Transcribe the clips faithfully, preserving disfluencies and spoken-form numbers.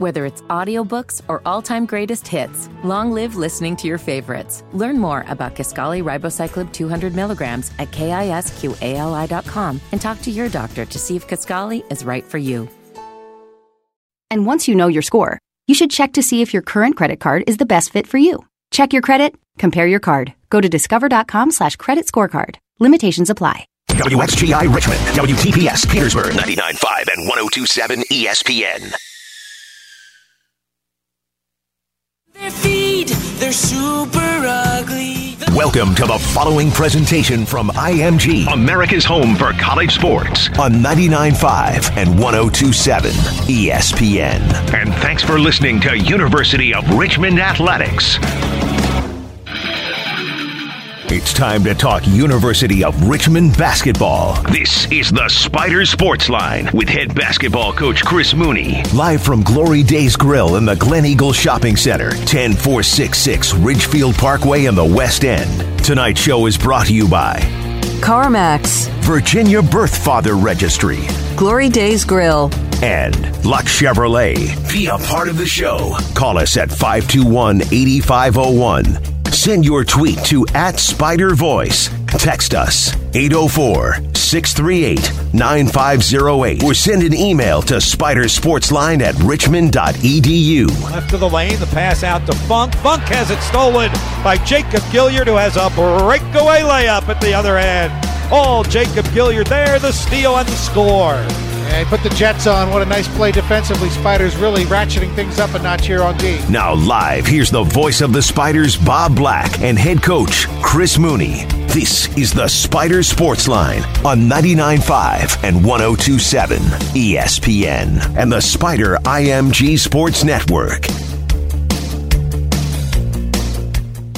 Whether it's audiobooks or all-time greatest hits, long live listening to your favorites. Learn more about Kisqali Ribociclib two hundred milligrams at kisqali dot com and talk to your doctor to see if Kisqali is right for you. And once you know your score, you should check to see if your current credit card is the best fit for you. Check your credit, compare your card. Go to discover.com slash credit scorecard. Limitations apply. W X G I Richmond, W T P S Petersburg, ninety-nine point five and one oh two point seven E S P N. Their feet, they're super ugly. Welcome to the following presentation from I M G, America's home for college sports, on ninety-nine point five and one oh two point seven E S P N. And thanks for listening to University of Richmond Athletics. It's time to talk University of Richmond basketball. This is the Spider Sports Line with head basketball coach Chris Mooney. Live from Glory Days Grill in the Glen Eagles Shopping Center, ten four sixty-six Ridgefield Parkway in the West End. Tonight's show is brought to you by CarMax, Virginia Birth Father Registry, Glory Days Grill, and Luck Chevrolet. Be a part of the show. Call us at five two one, eight five oh one. Send your tweet to at Spider Voice. Text us eight oh four, six three eight, nine five oh eight or send an email to spidersportsline at richmond dot e d u. Left of the lane, the pass out to Funk. Funk has it stolen by Jacob Gilliard, who has a breakaway layup at the other end. Oh, Jacob Gilliard there, the steal and the score. And put the Jets on. What a nice play defensively. Spiders really ratcheting things up a notch here on D. Now live, here's the voice of the Spiders, Bob Black, and head coach, Chris Mooney. This is the Spider Sports Line on ninety-nine point five and one oh two point seven E S P N and the Spider I M G Sports Network.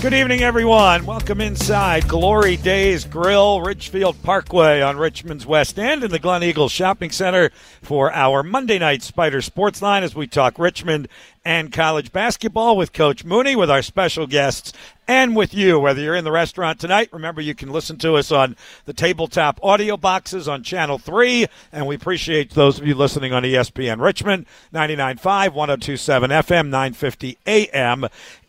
Good evening, everyone. Welcome inside Glory Days Grill, Ridgefield Parkway on Richmond's West End in the Glen Eagles Shopping Center for our Monday night Spider Sports Line as we talk Richmond and college basketball with Coach Mooney, with our special guests, and with you. Whether you're in the restaurant tonight, remember you can listen to us on the tabletop audio boxes on Channel three, and we appreciate those of you listening on E S P N Richmond, ninety-nine point five, one oh two point seven F M, nine fifty A M,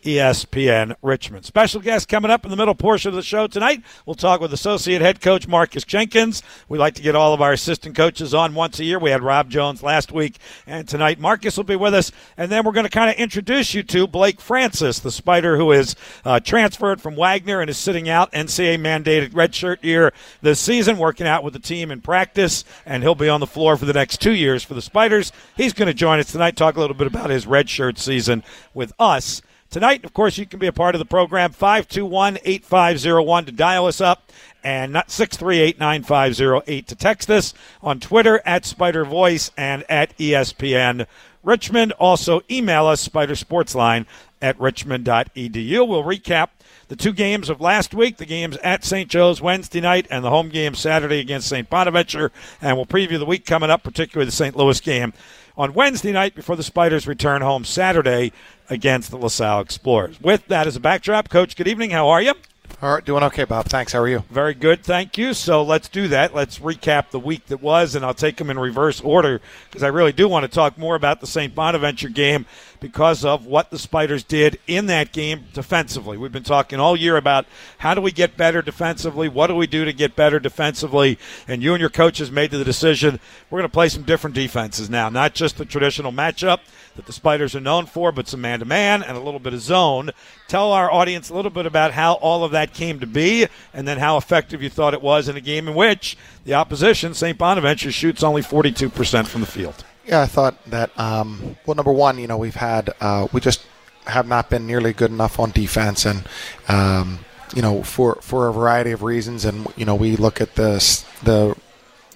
E S P N Richmond. Special guest coming up in the middle portion of the show tonight. We'll talk with associate head coach Marcus Jenkins. We like to get all of our assistant coaches on once a year. We had Rob Jones last week, and tonight Marcus will be with us, and then we're going to kind of introduce you to Blake Francis, the Spider who is uh, transferred from Wagner and is sitting out N C A A-mandated redshirt year this season, working out with the team in practice, and he'll be on the floor for the next two years for the Spiders. He's going to join us tonight, talk a little bit about his redshirt season with us. Tonight, of course, you can be a part of the program, five two one, eight five oh one to dial us up, and six three eight, nine five oh eight to text us, on Twitter at Spider Voice and at E S P N Richmond. Also, email us, spidersportsline at richmond dot e d u. We'll recap the two games of last week, the games at Saint Joe's Wednesday night and the home game Saturday against Saint Bonaventure, and we'll preview the week coming up, particularly the Saint Louis game on Wednesday night before the Spiders return home Saturday against the LaSalle Explorers. With that as a backdrop, Coach, good evening. How are you? All right, doing okay, Bob. Thanks. How are you? Very good, thank you. So let's do that. Let's recap the week that was, and I'll take them in reverse order because I really do want to talk more about the Saint Bonaventure game because of what the Spiders did in that game defensively. We've been talking all year about how do we get better defensively, what do we do to get better defensively, and you and your coaches made the decision we're going to play some different defenses now, not just the traditional matchup that the Spiders are known for, but some man-to-man and a little bit of zone. Tell our audience a little bit about how all of that came to be and then how effective you thought it was in a game in which the opposition, Saint Bonaventure, shoots only forty-two percent from the field. Yeah, I thought that, um, well, number one, you know, we've had, uh, we just have not been nearly good enough on defense and, um, you know, for, for a variety of reasons. And, you know, we look at the, the,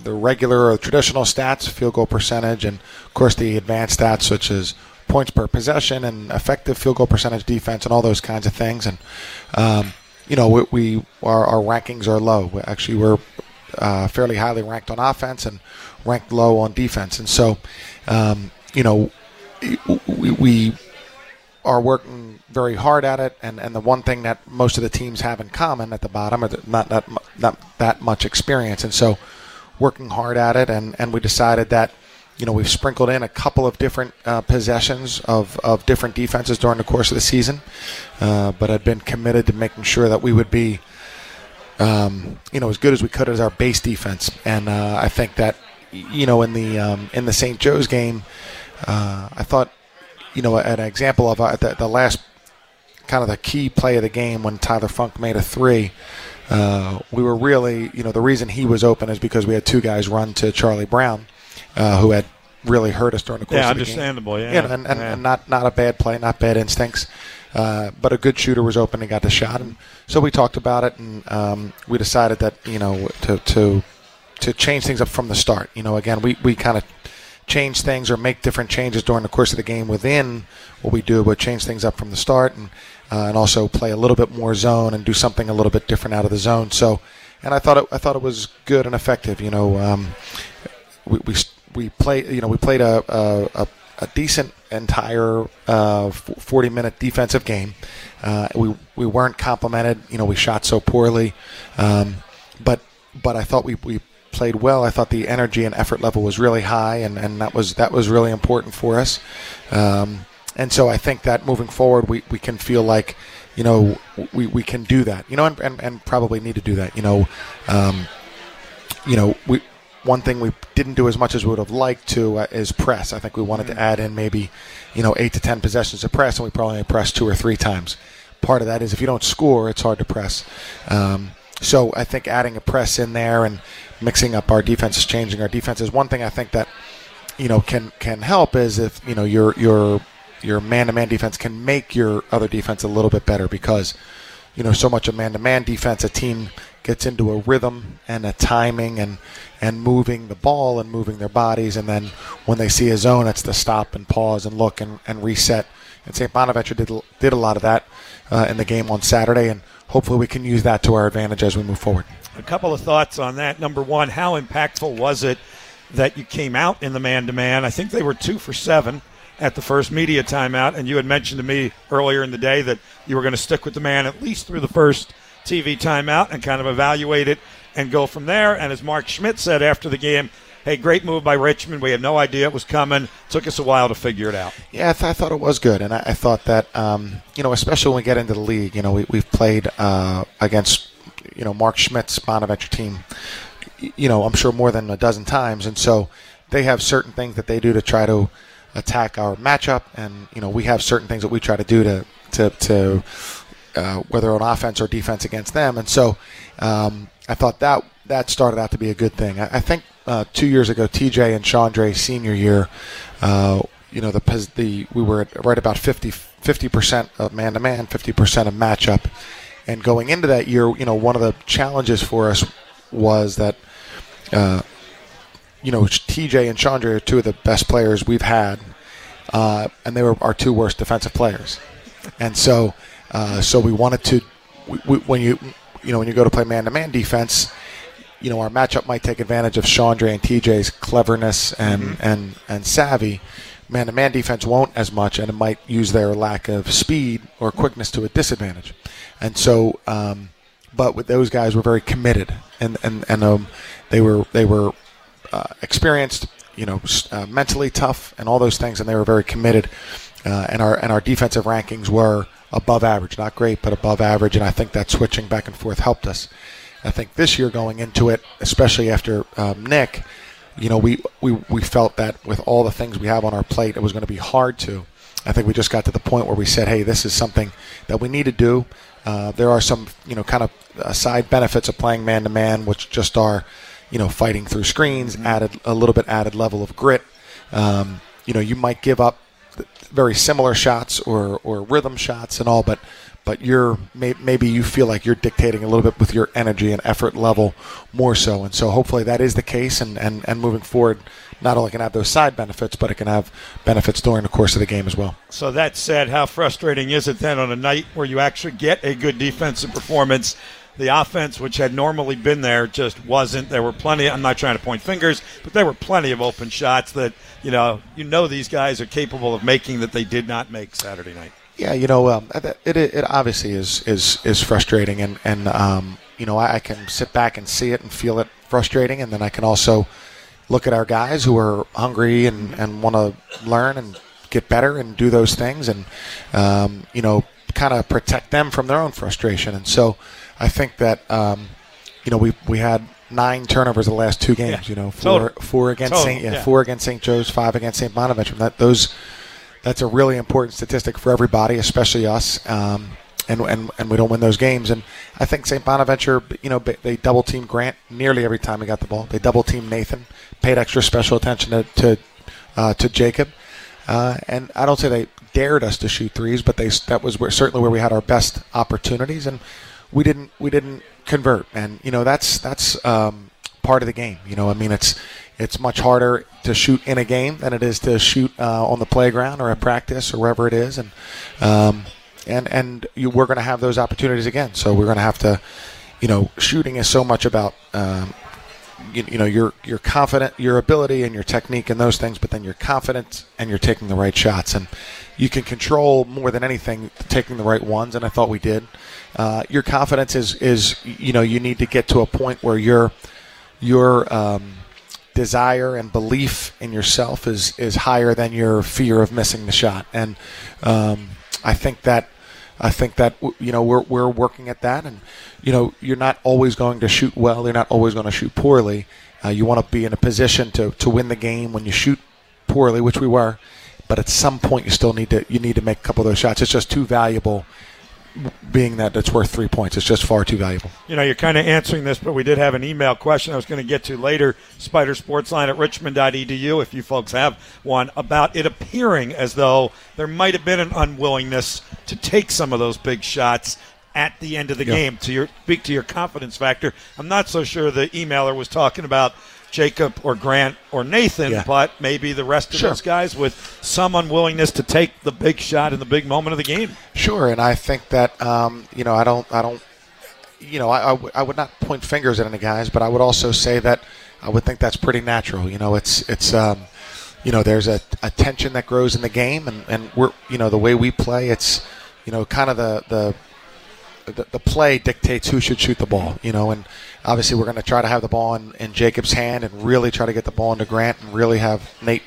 the regular or traditional stats, field goal percentage, and, of course, the advanced stats such as points per possession and effective field goal percentage defense and all those kinds of things. And, um, you know, we, we our, our rankings are low. Actually, we're uh, fairly highly ranked on offense and ranked low on defense, and so um, you know we, we are working very hard at it. And, and the one thing that most of the teams have in common at the bottom are not that not, not that much experience, and so working hard at it. And, and we decided that you know, we've sprinkled in a couple of different uh, possessions of, of different defenses during the course of the season. Uh, but I've been committed to making sure that we would be, um, you know, as good as we could as our base defense. And uh, I think that, you know, in the um, in the Saint Joe's game, uh, I thought, you know, an example of uh, the, the last kind of the key play of the game when Tyler Funk made a three. Uh, we were really, you know, the reason he was open is because we had two guys run to Charlie Brown, uh, who had really hurt us during the course yeah, of the game. Yeah, understandable, yeah. And, and, and, and not, not a bad play, not bad instincts, uh, but a good shooter was open and got the shot. And so we talked about it, and um, we decided that, you know, to to to change things up from the start. You know, again, we, we kind of change things or make different changes during the course of the game within what we do, but change things up from the start and Uh, and also play a little bit more zone and do something a little bit different out of the zone. So, and I thought it, I thought it was good and effective. You know, um, we we we played you know we played a a, a decent entire uh, forty minute defensive game. Uh, we we weren't complimented. You know, we shot so poorly, um, but but I thought we, we played well. I thought the energy and effort level was really high, and, and that was that was really important for us. Um, And so I think that moving forward, we, we can feel like, you know, we, we can do that, you know, and, and, and probably need to do that, you know. Um, you know, we one thing we didn't do as much as we would have liked to uh, is press. I think we wanted to add in maybe, you know, eight to ten possessions of press, and we probably only pressed two or three times. Part of that is if you don't score, it's hard to press. Um, so I think adding a press in there and mixing up our defenses, changing our defenses. One thing I think that, you know, can can help is if, you know, you're you're – your man-to-man defense can make your other defense a little bit better because, you know, so much of man-to-man defense, a team gets into a rhythm and a timing and, and moving the ball and moving their bodies. And then when they see a zone, it's to stop and pause and look and, and reset. And Saint Bonaventure did, did a lot of that uh, in the game on Saturday, and hopefully we can use that to our advantage as we move forward. A couple of thoughts on that. Number one, how impactful was it that you came out in the man-to-man? I think they were two for seven at the first media timeout, and you had mentioned to me earlier in the day that you were going to stick with the man at least through the first T V timeout and kind of evaluate it and go from there. And as Mark Schmidt said after the game, hey, great move by Richmond. We had no idea it was coming. It took us a while to figure it out. Yeah, I, th- I thought it was good, and I, I thought that, um, you know, especially when we get into the league, you know, we, we've played uh, against, you know, Mark Schmidt's Bonaventure team, you know, I'm sure more than a dozen times, and so they have certain things that they do to try to attack our matchup, and you know we have certain things that we try to do to to, to uh, whether on offense or defense against them. And so um, I thought that that started out to be a good thing. I, I think uh, two years ago, T J and Chandra senior year, uh, you know the the we were at right about fifty percent of man to man, fifty percent of matchup. And going into that year, you know one of the challenges for us was that. Uh, You know, T J and Chandra are two of the best players we've had, uh, and they were our two worst defensive players. And so, uh, so we wanted to we, we, when you you know when you go to play man-to-man defense, you know our matchup might take advantage of Chandra and T J's cleverness and mm-hmm. and and savvy. Man-to-man defense won't as much, and it might use their lack of speed or quickness to a disadvantage. And so, um, but with those guys, we're very committed, and and and um, they were they were. Uh, experienced, you know, uh, mentally tough, and all those things, and they were very committed. Uh, and our and our defensive rankings were above average, not great, but above average. And I think that switching back and forth helped us. I think this year going into it, especially after um, Nick, you know, we, we we felt that with all the things we have on our plate, it was going to be hard to. I think we just got to the point where we said, hey, this is something that we need to do. Uh, there are some, you know, kind of uh, side benefits of playing man to man, which just are. You know, fighting through screens, mm-hmm. added a little bit added level of grit. Um, you know, you might give up very similar shots or, or rhythm shots and all, but but you're may, maybe you feel like you're dictating a little bit with your energy and effort level more so. And so hopefully that is the case. And, and, and moving forward, not only can have those side benefits, but it can have benefits during the course of the game as well. So that said, how frustrating is it then on a night where you actually get a good defensive performance? The offense, which had normally been there, just wasn't. There were plenty, I'm not trying to point fingers, but there were plenty of open shots that, you know, you know these guys are capable of making that they did not make Saturday night. Yeah, you know, um, it, it obviously is is, is frustrating. And, and um, you know, I, I can sit back and see it and feel it frustrating. And then I can also look at our guys who are hungry and, and want to learn and get better and do those things and, um, you know, kind of protect them from their own frustration. And so I think that, um, you know, we we had nine turnovers in the last two games, yeah. you know, four, four against Saint Yeah, yeah. four against Saint Joe's, five against Saint Bonaventure. That, those, that's a really important statistic for everybody, especially us. Um, And, and and we don't win those games. And I think Saint Bonaventure, you know, they double-teamed Grant nearly every time he got the ball. They double-teamed Nathan, paid extra special attention to to, uh, to Jacob. Uh, and I don't say they dared us to shoot threes, but they that was where, certainly where we had our best opportunities. And we didn't we didn't convert. And, you know, that's that's um, part of the game. You know, I mean, it's it's much harder to shoot in a game than it is to shoot uh, on the playground or at practice or wherever it is. And um And and you, we're going to have those opportunities again. So we're going to have to, you know, shooting is so much about, um, you, you know, your your confident, your ability and your technique and those things. But then you're confident and you're taking the right shots, and you can control more than anything taking the right ones. And I thought we did. Uh, your confidence is is you know you need to get to a point where your your um, desire and belief in yourself is is higher than your fear of missing the shot. And um, I think that. I think that, you know, we're we're working at that. And, you know, you're not always going to shoot well. You're not always going to shoot poorly. Uh, you want to be in a position to, to win the game when you shoot poorly, which we were. But at some point you still need to you need to make a couple of those shots. It's just too valuable, being that it's worth three points. It's just far too valuable. You know, you're kind of answering this, but we did have an email question I was going to get to later, spidersportsline at richmond dot e d u, if you folks have one, about it appearing as though there might have been an unwillingness to take some of those big shots at the end of the yeah. game. To your, speak to your confidence factor. I'm not so sure the emailer was talking about Jacob or Grant or Nathan, yeah. but maybe the rest of sure. those guys with some unwillingness to take the big shot in the big moment of the game. Sure, and I think that um, you know I don't I don't you know I, I, w- I would not point fingers at any guys, but I would also say that I would think that's pretty natural. You know, it's it's um, you know there's a, a tension that grows in the game, and, and we're you know the way we play, it's you know kind of the the. The, the play dictates who should shoot the ball, you know, and obviously we're going to try to have the ball in, in Jacob's hand and really try to get the ball into Grant and really have Nate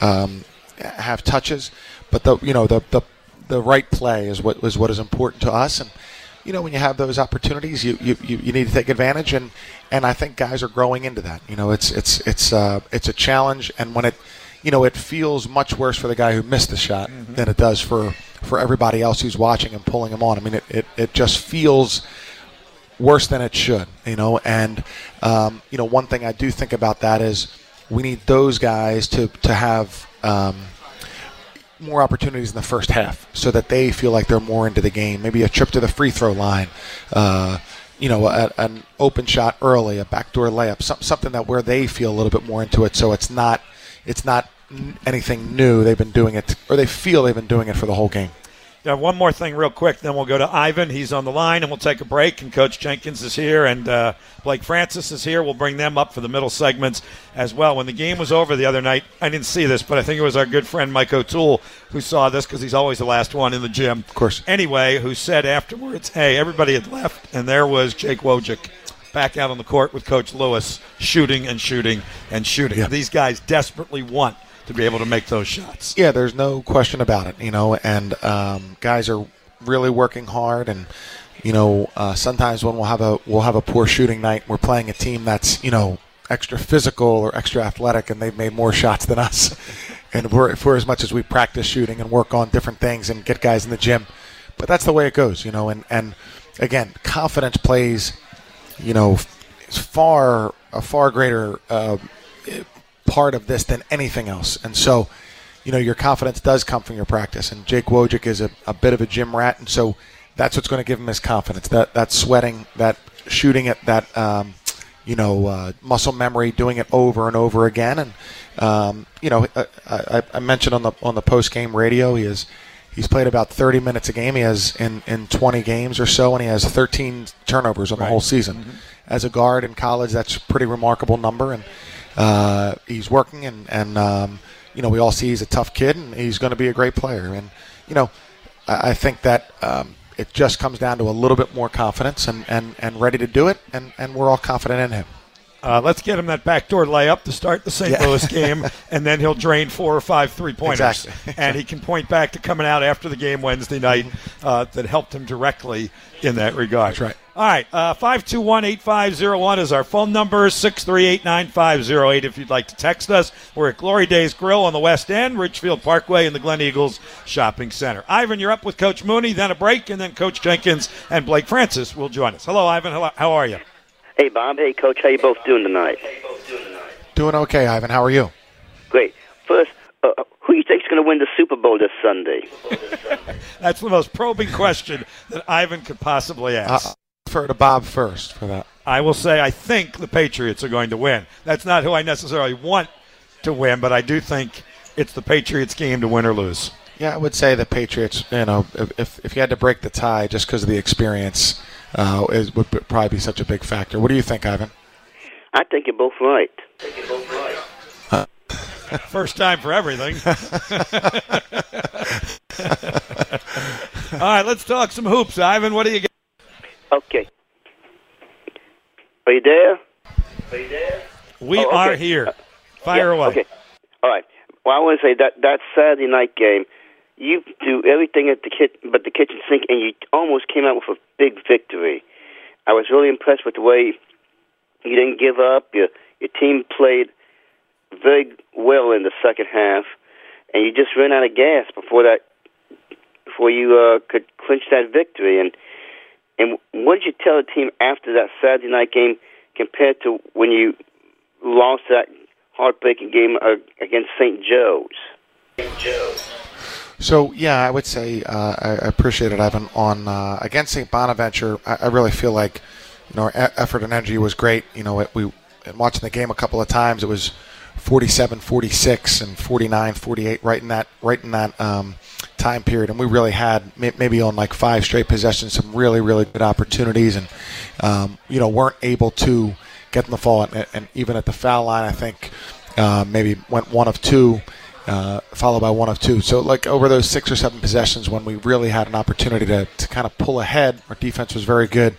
um, have touches. But the you know the, the the right play is what is what is important to us, and you know when you have those opportunities, you you, you, you need to take advantage, and, and I think guys are growing into that. You know, it's it's it's uh, it's a challenge, and when it you know it feels much worse for the guy who missed the shot mm-hmm. than it does for. for everybody else who's watching and pulling them on. I mean, it, it, it just feels worse than it should, you know. And, um, you know, one thing I do think about that is we need those guys to, to have um, more opportunities in the first half so that they feel like they're more into the game. Maybe a trip to the free throw line, uh, you know, a, an open shot early, a backdoor layup, some, something that where they feel a little bit more into it so it's not it's not – anything new. They've been doing it, or they feel they've been doing it for the whole game. Yeah, one more thing real quick, then we'll go to Ivan. He's on the line, and we'll take a break, and Coach Jenkins is here, and uh, Blake Francis is here. We'll bring them up for the middle segments as well. When the game was over the other night, I didn't see this, but I think it was our good friend Mike O'Toole who saw this because he's always the last one in the gym. Of course. Anyway, who said afterwards, hey, everybody had left, and there was Jake Wojcik back out on the court with Coach Lewis shooting and shooting and shooting. Yeah. These guys desperately want to be able to make those shots. Yeah, there's no question about it, you know, and um, guys are really working hard, and, you know, uh, sometimes when we'll have a we'll have a poor shooting night, we're playing a team that's, you know, extra physical or extra athletic, and they've made more shots than us. And we're, for as much as we practice shooting and work on different things and get guys in the gym, but that's the way it goes, you know, and, and again, confidence plays, you know, far, a far greater uh, part of this than anything else. And so, you know, your confidence does come from your practice, and Jake Wojcik is a, a bit of a gym rat, and so that's what's going to give him his confidence, that that sweating, that shooting at that um, you know uh, muscle memory, doing it over and over again. And um, you know I, I, I mentioned on the on the post game radio, he is he's played about thirty minutes a game. He has in, in twenty games or so, and he has thirteen turnovers on the right. whole season. Mm-hmm. As a guard in college, that's a pretty remarkable number, and Uh, he's working, and, and um, you know, we all see he's a tough kid, and he's going to be a great player. And, you know, I, I think that um, it just comes down to a little bit more confidence and, and, and ready to do it, and, and we're all confident in him. Uh, let's get him that backdoor layup to start the Saint Yeah. Louis game, and then he'll drain four or five three-pointers. Exactly. And he can point back to coming out after the game Wednesday night uh, that helped him directly in that regard. That's right. All right, uh, five two one, eight five zero one is our phone number, six three eight, nine five zero eight if you'd like to text us. We're at Glory Days Grill on the West End, Ridgefield Parkway in the Glen Eagles Shopping Center. Ivan, you're up with Coach Mooney, then a break, and then Coach Jenkins and Blake Francis will join us. Hello, Ivan. Hello. How are you? Hey, Bob. Hey, Coach. How you both doing tonight? Doing okay, Ivan. How are you? Great. First, uh, who do you think is going to win the Super Bowl this Sunday? That's the most probing question that Ivan could possibly ask. Uh, refer to Bob first for that. I will say I think the Patriots are going to win. That's not who I necessarily want to win, but I do think it's the Patriots game to win or lose. Yeah, I would say the Patriots, you know, if if you had to break the tie just because of the experience, Uh, it would probably be such a big factor. What do you think, Ivan? I think you're both right. I think you're both right. Huh. First time for everything. All right, let's talk some hoops. Ivan, what do you got? Okay. Are you there? Are you there? We oh, okay. are here. Fire yeah, away. Okay. All right. Well, I want to say that that Saturday night game, you do everything at the kitchen, but the kitchen sink, and you almost came out with a big victory. I was really impressed with the way you didn't give up. Your your team played very well in the second half, and you just ran out of gas before that before you uh, could clinch that victory. And and what did you tell the team after that Saturday night game compared to when you lost that heartbreaking game against Saint Joe's? Saint Joe's. So, yeah, I would say uh, I appreciate it, Ivan. On uh, against Saint Bonaventure, I, I really feel like you know our effort and energy was great. You know, it, we watching the game a couple of times, it was forty-seven forty-six and forty-nine forty-eight, right in that right in that um, time period. And we really had maybe on like five straight possessions some really really good opportunities, and um, you know weren't able to get them the fall. And, and even at the foul line, I think uh, maybe went one of two. Uh, followed by one of two. So, like, over those six or seven possessions when we really had an opportunity to, to kind of pull ahead, our defense was very good.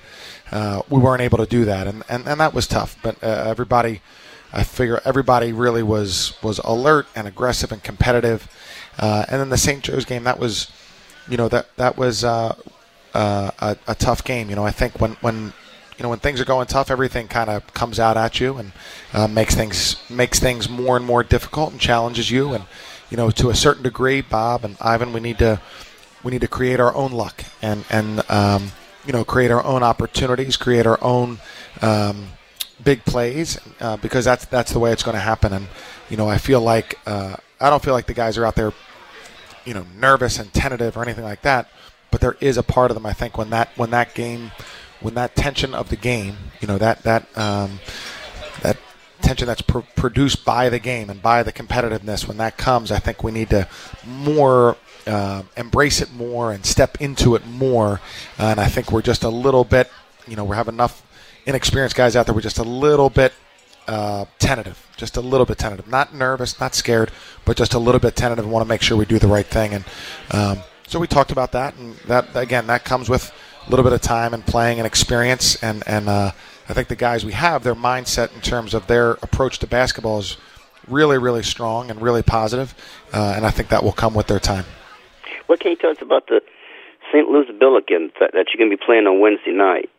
Uh, we weren't able to do that, and, and, and that was tough. But uh, everybody, I figure everybody really was, was alert and aggressive and competitive. Uh, and then the Saint Joe's game, that was, you know, that, that was uh, uh, a, a tough game. You know, I think when, when – You know, when things are going tough, everything kind of comes out at you and uh, makes things makes things more and more difficult and challenges you. And you know, to a certain degree, Bob and Ivan, we need to we need to create our own luck and and um, you know create our own opportunities, create our own um, big plays uh, because that's that's the way it's going to happen. And you know, I feel like uh, I don't feel like the guys are out there, you know, nervous and tentative or anything like that. But there is a part of them, I think, when that when that game. When that tension of the game, you know, that that um, that tension that's pr- produced by the game and by the competitiveness, when that comes, I think we need to more uh, embrace it more and step into it more. Uh, and I think we're just a little bit, you know, we have enough inexperienced guys out there. We're just a little bit uh, tentative, just a little bit tentative, not nervous, not scared, but just a little bit tentative. And want to make sure we do the right thing. And um, so we talked about that, and that again, that comes with a little bit of time and playing and experience, and and uh, I think the guys we have, their mindset in terms of their approach to basketball is really, really strong and really positive, uh, and I think that will come with their time. What can you tell us about the Saint Louis Billikens that, that you're going to be playing on Wednesday night?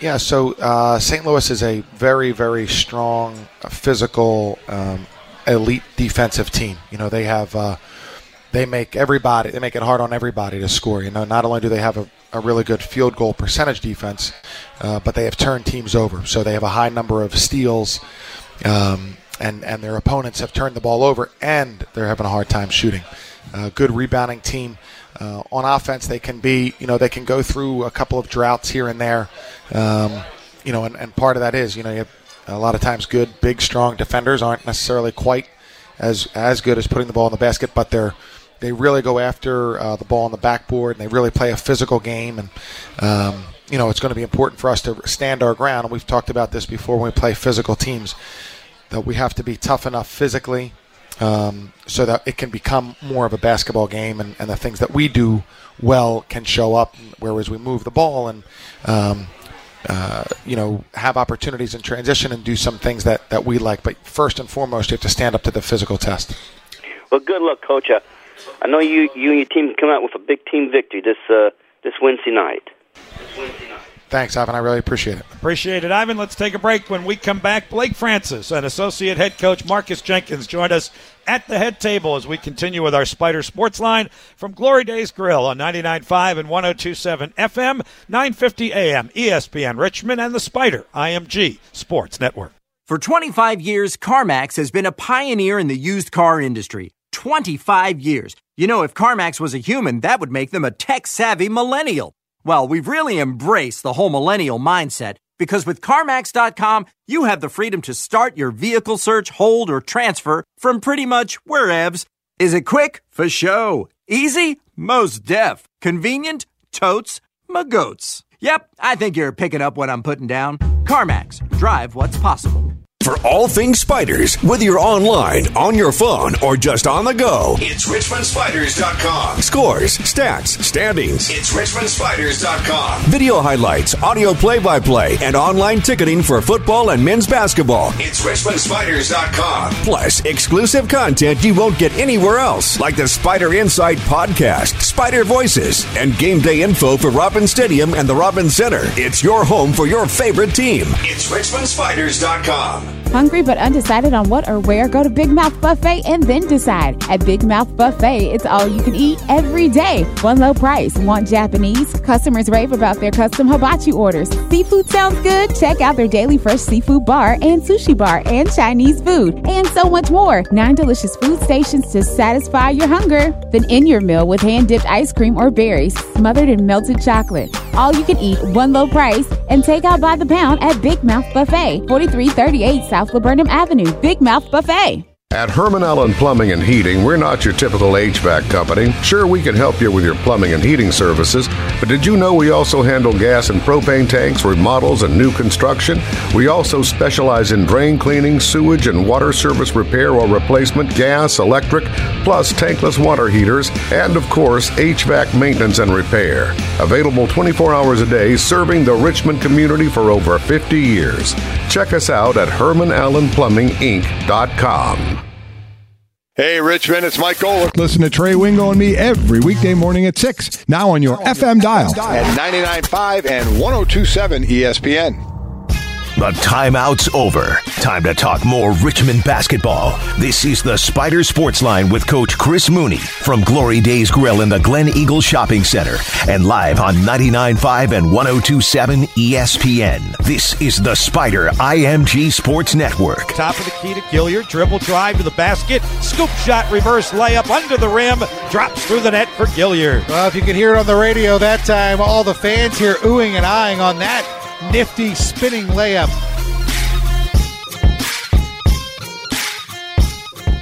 Yeah, so uh, Saint Louis is a very, very strong, physical, um, elite defensive team. You know, they have uh, they make everybody they make it hard on everybody to score. You know, not only do they have a a really good field goal percentage defense, uh, but they have turned teams over. So they have a high number of steals, um, and, and their opponents have turned the ball over, and they're having a hard time shooting. Uh, good rebounding team. Uh, on offense, they can be, you know, they can go through a couple of droughts here and there, um, you know, and, and part of that is, you know, you have a lot of times good, big, strong defenders aren't necessarily quite as as good as putting the ball in the basket, but they're They really go after uh, the ball on the backboard, and they really play a physical game. And, um, you know, it's going to be important for us to stand our ground. And we've talked about this before when we play physical teams, that we have to be tough enough physically um, so that it can become more of a basketball game, and, and the things that we do well can show up, whereas we move the ball and um, uh, you know, have opportunities in transition and do some things that, that we like. But first and foremost, you have to stand up to the physical test. Well, good luck, Coach. Uh, I know you, you and your team come out with a big team victory this uh, this Wednesday night. This Wednesday night. Thanks, Ivan. I really appreciate it. Appreciate it, Ivan. Let's take a break. When we come back, Blake Francis and associate head coach Marcus Jenkins joined us at the head table as we continue with our Spider Sports Line from Glory Days Grill on ninety-nine point five and one oh two point seven F M, nine fifty A M, E S P N Richmond, and the Spider I M G Sports Network. For twenty-five years, CarMax has been a pioneer in the used car industry. twenty-five years. You know, if CarMax was a human, that would make them a tech-savvy millennial. Well, we've really embraced the whole millennial mindset, because with CarMax dot com, you have the freedom to start your vehicle search, hold, or transfer from pretty much wherever. Is it quick? For show. Easy? Most def. Convenient? Totes. Magoats. Yep, I think you're picking up what I'm putting down. CarMax. Drive what's possible. For all things Spiders, whether you're online, on your phone, or just on the go, it's richmond spiders dot com. Scores, stats, standings, it's richmond spiders dot com. Video highlights, audio play-by-play, and online ticketing for football and men's basketball, it's richmond spiders dot com. Plus, exclusive content you won't get anywhere else, like the Spider Insight podcast, Spider Voices, and game day info for Robin Stadium and the Robin Center. It's your home for your favorite team. It's richmond spiders dot com. Hungry but undecided on what or where? Go to Big Mouth Buffet and then decide. At Big Mouth Buffet, it's all you can eat every day. One low price. Want Japanese? Customers rave about their custom hibachi orders. Seafood sounds good? Check out their daily fresh seafood bar and sushi bar and Chinese food and so much more. Nine delicious food stations to satisfy your hunger. Then end your meal with hand-dipped ice cream or berries smothered in melted chocolate. All you can eat, one low price, and take out by the pound at Big Mouth Buffet, forty-three thirty-eight South Laburnum Avenue, Big Mouth Buffet. At Herman Allen Plumbing and Heating, we're not your typical H V A C company. Sure, we can help you with your plumbing and heating services, but did you know we also handle gas and propane tanks, remodels, and new construction? We also specialize in drain cleaning, sewage, and water service repair or replacement, gas, electric, plus tankless water heaters, and, of course, H V A C maintenance and repair. Available twenty-four hours a day, serving the Richmond community for over fifty years. Check us out at herman allen plumbing inc dot com. Hey, Richmond, it's Mike Golick. Listen to Trey Wingo and me every weekday morning at six, now on your now on F M your dial. At ninety-nine point five and one oh two point seven E S P N. The timeout's over. Time to talk more Richmond basketball. This is the Spider Sports Line with Coach Chris Mooney from Glory Days Grill in the Glen Eagles Shopping Center and live on ninety-nine point five and one oh two point seven E S P N. This is the Spider I M G Sports Network. Top of the key to Gilliard. Dribble drive to the basket. Scoop shot, reverse layup under the rim. Drops through the net for Gilliard. Well, if you could hear it on the radio that time, all the fans here oohing and eyeing on that nifty spinning layup.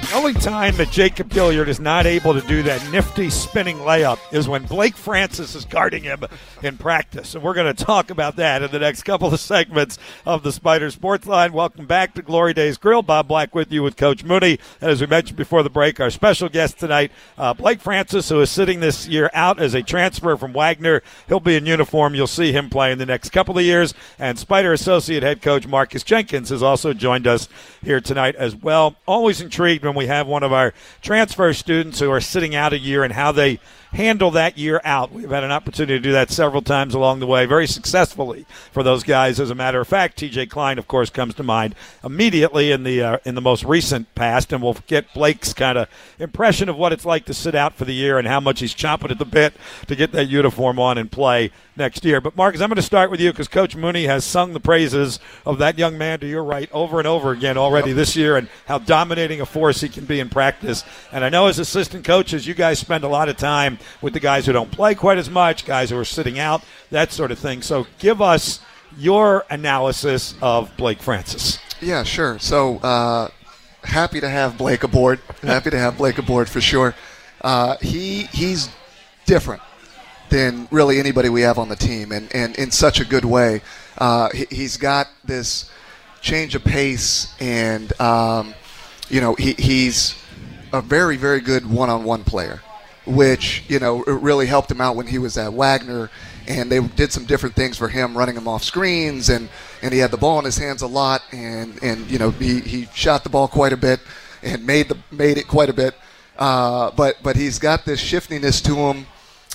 The only time that Jacob Gilliard is not able to do that nifty spinning layup is when Blake Francis is guarding him in practice. And we're going to talk about that in the next couple of segments of the Spider Sports Line. Welcome back to Glory Days Grill. Bob Black with you with Coach Mooney. And as we mentioned before the break, our special guest tonight, uh, Blake Francis, who is sitting this year out as a transfer from Wagner. He'll be in uniform. You'll see him play in the next couple of years. And Spider associate head coach Marcus Jenkins has also joined us here tonight as well. Always intrigued when we have one of our transfer students who are sitting out a year and how they handle that year out. We've had an opportunity to do that several times along the way, very successfully for those guys. As a matter of fact, T J Klein, of course, comes to mind immediately in the uh, in the most recent past, and we'll get Blake's kind of impression of what it's like to sit out for the year and how much he's chomping at the bit to get that uniform on and play next year. But, Marcus, I'm going to start with you because Coach Mooney has sung the praises of that young man to your right over and over again already yep. this year, and how dominating a force he can be in practice. And I know as assistant coaches, you guys spend a lot of time with the guys who don't play quite as much, guys who are sitting out, that sort of thing. So give us your analysis of Blake Francis. Yeah, sure. So uh, happy to have Blake aboard. Happy to have Blake aboard for sure. Uh, he he's different than really anybody we have on the team, and, and in such a good way. Uh, he, he's got this change of pace, and um, you know he, he's a very, very good one-on-one player. which, you know, it really helped him out when he was at Wagner. And they did some different things for him, running him off screens, and, and he had the ball in his hands a lot, and, and you know, he, he shot the ball quite a bit and made the made it quite a bit. Uh, but but he's got this shiftiness to him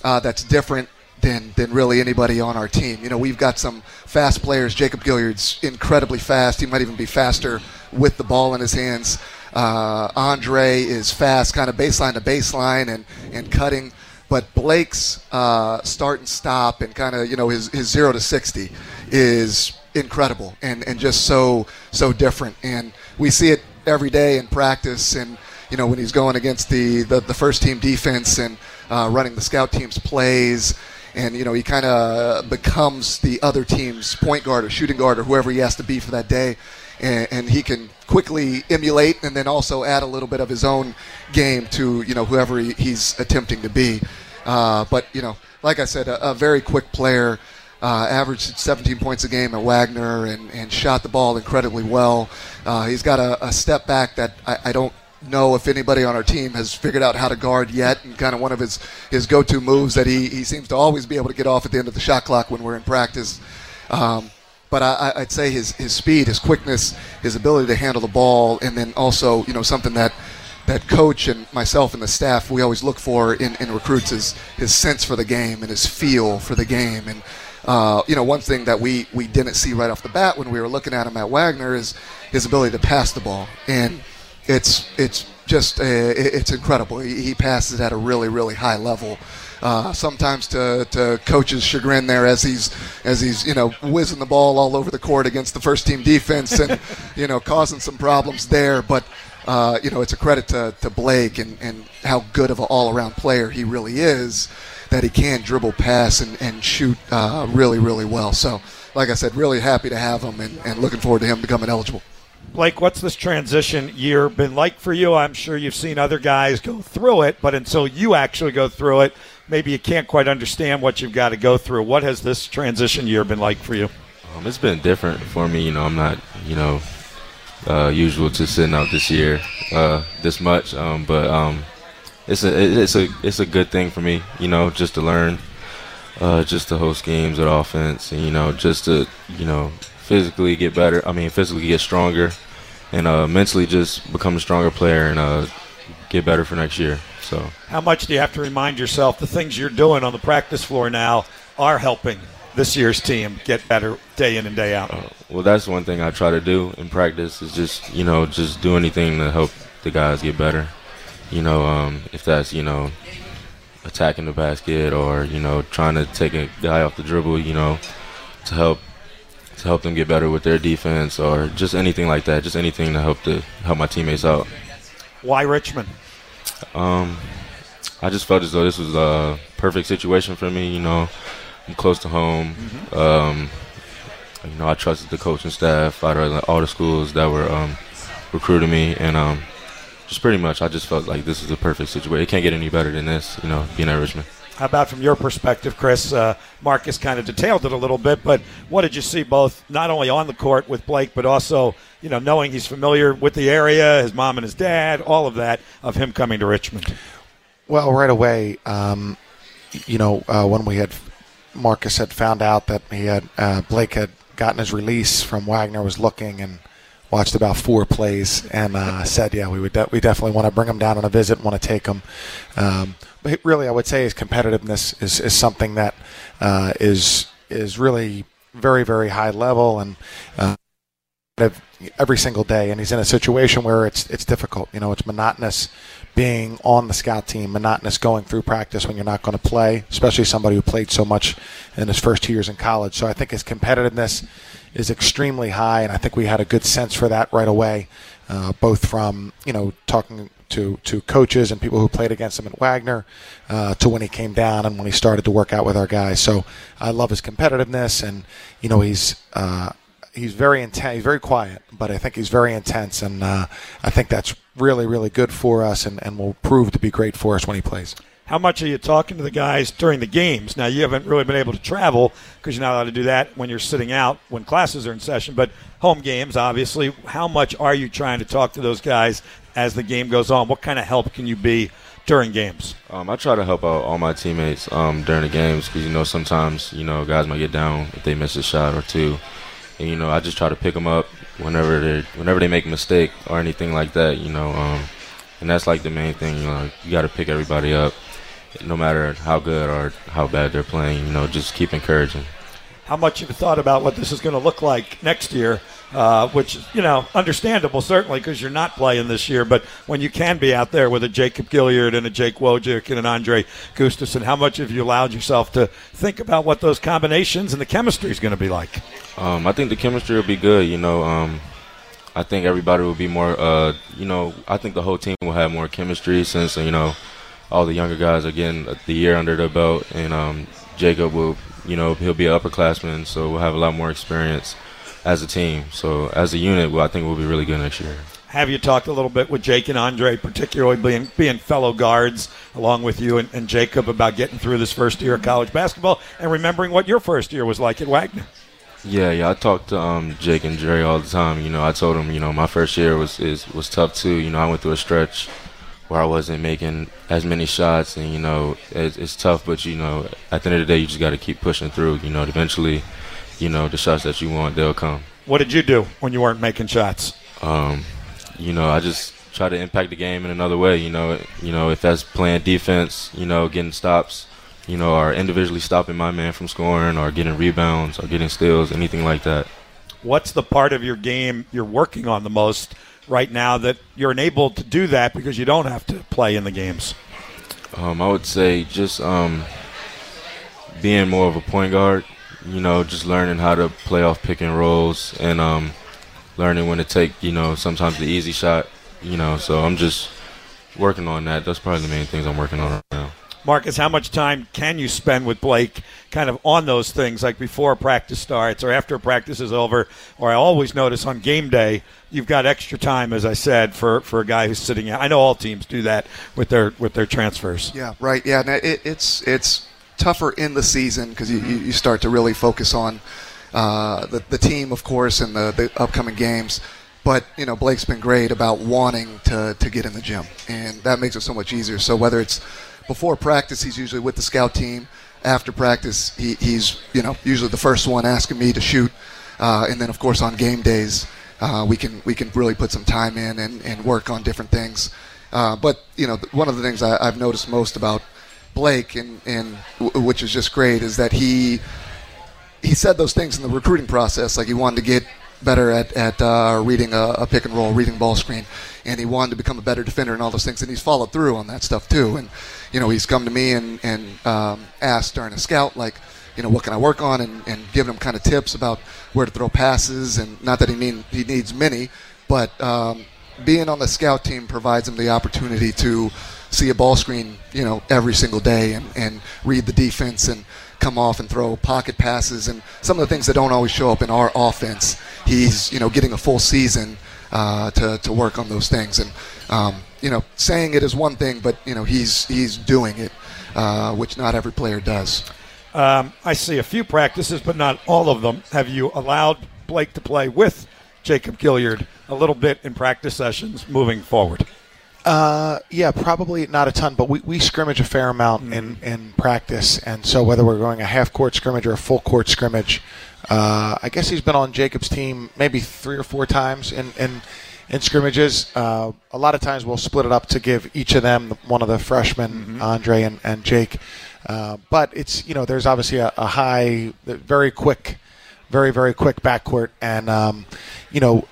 uh, that's different than than really anybody on our team. You know, we've got some fast players. Jacob Gilliard's incredibly fast. He might even be faster with the ball in his hands. Uh, Andre is fast, kind of baseline to baseline and, and cutting. But Blake's uh, start and stop and kind of, you know, his, his zero to sixty is incredible and, and just so so different. And we see it every day in practice and, you know, when he's going against the, the, the first-team defense and uh, running the scout team's plays. And, you know, he kind of becomes the other team's point guard or shooting guard or whoever he has to be for that day. And, and he can quickly emulate and then also add a little bit of his own game to, you know, whoever he, he's attempting to be. Uh, but, you know, like I said, a, a very quick player, uh, averaged seventeen points a game at Wagner and, and shot the ball incredibly well. Uh, he's got a, a step back that I, I don't know if anybody on our team has figured out how to guard yet, and kind of one of his, his go-to moves that he, he seems to always be able to get off at the end of the shot clock when we're in practice. Um, but I, I'd say his, his speed, his quickness, his ability to handle the ball, and then also, you know, something that that coach and myself and the staff, we always look for in, in recruits is his sense for the game and his feel for the game. And, uh, you know, one thing that we, we didn't see right off the bat when we were looking at him at Wagner is his ability to pass the ball. And it's it's just uh, it's incredible. He, he passes at a really, really high level. Uh, sometimes to, to coach's chagrin there as he's, as he's, you know, whizzing the ball all over the court against the first-team defense and, you know, causing some problems there. But, uh, you know, it's a credit to, to Blake and, and how good of an all-around player he really is that he can dribble, pass, and, and shoot uh, really, really well. So, like I said, really happy to have him and, and looking forward to him becoming eligible. Blake, what's this transition year been like for you? I'm sure you've seen other guys go through it, but until you actually go through it, maybe you can't quite understand what you've got to go through. What has this transition year been like for you? Um, it's been different for me. You know, I'm not, you know, uh, usual to sitting out this year uh, this much, um, but um, it's a it's a it's a good thing for me. You know, just to learn, uh, just to host games at offense, and you know, just to you know. physically get better. I mean, physically get stronger, and uh, mentally just become a stronger player and uh, get better for next year. So, how much do you have to remind yourself the things you're doing on the practice floor now are helping this year's team get better day in and day out? Uh, well, that's one thing I try to do in practice is just you know just do anything to help the guys get better. You know, um, if that's you know attacking the basket or you know trying to take a guy off the dribble, you know, to help. to help them get better with their defense or just anything like that, just anything to help to help my teammates out. Why Richmond? Um, I just felt as though this was a perfect situation for me. You know, I'm close to home. Mm-hmm. Um, you know, I trusted the coaching staff out of all the schools that were um, recruiting me, and um, just pretty much I just felt like this is a perfect situation. It can't get any better than this, you know, being at Richmond. How about from your perspective, Chris? Uh, Marcus kind of detailed it a little bit, but what did you see both not only on the court with Blake, but also, you know, knowing he's familiar with the area, his mom and his dad, all of that, of him coming to Richmond? Well, right away, um, you know, uh, when we had Marcus had found out that he had uh, Blake had gotten his release from Wagner, was looking and watched about four plays and uh, said, yeah, we would de- we definitely want to bring him down on a visit, want to take him. Um, but really, I would say his competitiveness is, is something that uh, is is really very, very high level and uh, every single day. And he's in a situation where it's it's difficult. You know, it's monotonous being on the scout team, monotonous going through practice when you're not going to play, especially somebody who played so much in his first two years in college. So I think his competitiveness is extremely high, and I think we had a good sense for that right away, uh, both from, you know, talking to, to coaches and people who played against him at Wagner uh, to when he came down and when he started to work out with our guys. So I love his competitiveness, and, you know, he's uh, he's very intense, he's very quiet, but I think he's very intense, and uh, I think that's really, really good for us and, and will prove to be great for us when he plays. How much are you talking to the guys during the games? Now, you haven't really been able to travel because you're not allowed to do that when you're sitting out when classes are in session, but home games, obviously. How much are you trying to talk to those guys as the game goes on? What kind of help can you be during games? Um, I try to help out all my teammates um, during the games because, you know, sometimes, you know, guys might get down if they miss a shot or two. And, you know, I just try to pick them up whenever they whenever they make a mistake or anything like that, you know. Um, and that's, like, the main thing, you know. You got to pick everybody up no matter how good or how bad they're playing, you know, just keep encouraging. How much you've thought about what this is going to look like next year, uh, which, you know, understandable certainly because you're not playing this year, but when you can be out there with a Jacob Gilliard and a Jake Wojcik and an Andre Gustavson, how much have you allowed yourself to think about what those combinations and the chemistry is going to be like? Um, I think the chemistry will be good, you know. Um, I think everybody will be more, uh, you know, I think the whole team will have more chemistry since, you know, all the younger guys are getting the year under their belt, and um, Jacob will, you know, he'll be an upperclassman, so we'll have a lot more experience as a team. So as a unit, well, I think we'll be really good next year. Have you talked a little bit with Jake and Andre, particularly being, being fellow guards along with you and, and Jacob, about getting through this first year of college basketball and remembering what your first year was like at Wagner? Yeah, yeah, I talked to um, Jake and Jerry all the time. You know, I told them, you know, my first year was is, was tough too. You know, I went through a stretch where I wasn't making as many shots, and, you know, it, it's tough, but, you know, at the end of the day, you just got to keep pushing through. You know, eventually, you know, the shots that you want, they'll come. What did you do when you weren't making shots? Um, you know, I just try to impact the game in another way. You know, you know, if that's playing defense, you know, getting stops, you know, or individually stopping my man from scoring or getting rebounds or getting steals, anything like that. What's the part of your game you're working on the most right now that you're enabled to do that because you don't have to play in the games? Um, I would say just um, being more of a point guard, you know, just learning how to play off pick and rolls and um, learning when to take, you know, sometimes the easy shot, you know, so I'm just working on that. That's probably the main things I'm working on right now. Marcus, how much time can you spend with Blake kind of on those things, like before practice starts or after practice is over? Or I always notice on game day you've got extra time, as I said, for, for a guy who's sitting out. I know all teams do that with their with their transfers. Yeah, right. Yeah, it, it's it's tougher in the season because you, you start to really focus on uh, the, the team, of course, and the, the upcoming games. But, you know, Blake's been great about wanting to, to get in the gym, and that makes it so much easier. So whether it's before practice, he's usually with the scout team. After practice, he, he's, you know, usually the first one asking me to shoot. Uh, and then, of course, on game days, uh, we can we can really put some time in and, and work on different things. Uh, but, you know, one of the things I, I've noticed most about Blake, and, and w- which is just great, is that he he said those things in the recruiting process. Like, he wanted to get better at, at uh, reading a, a pick and roll, reading ball screen, and he wanted to become a better defender and all those things, and he's followed through on that stuff too. And, you know, he's come to me and, and um, asked during a scout, like, you know, what can I work on, and, and giving him kind of tips about where to throw passes, and not that he mean he needs many, but um, being on the scout team provides him the opportunity to see a ball screen, you know, every single day, and, and read the defense and come off and throw pocket passes and some of the things that don't always show up in our offense. He's, you know, getting a full season uh, to to work on those things. And, um, you know, saying it is one thing, but, you know, he's he's doing it, uh, which not every player does. Um, I see a few practices, but not all of them. Have you allowed Blake to play with Jacob Gilliard a little bit in practice sessions moving forward? Uh, yeah, probably not a ton, but we, we scrimmage a fair amount mm. in, in practice, and so whether we're going a half-court scrimmage or a full-court scrimmage, uh, I guess he's been on Jacob's team maybe three or four times in, in, in scrimmages. Uh, a lot of times we'll split it up to give each of them, one of the freshmen, mm-hmm. Andre and, and Jake, uh, but it's, you know, there's obviously a, a high, very quick, very, very quick backcourt, and, um, you know,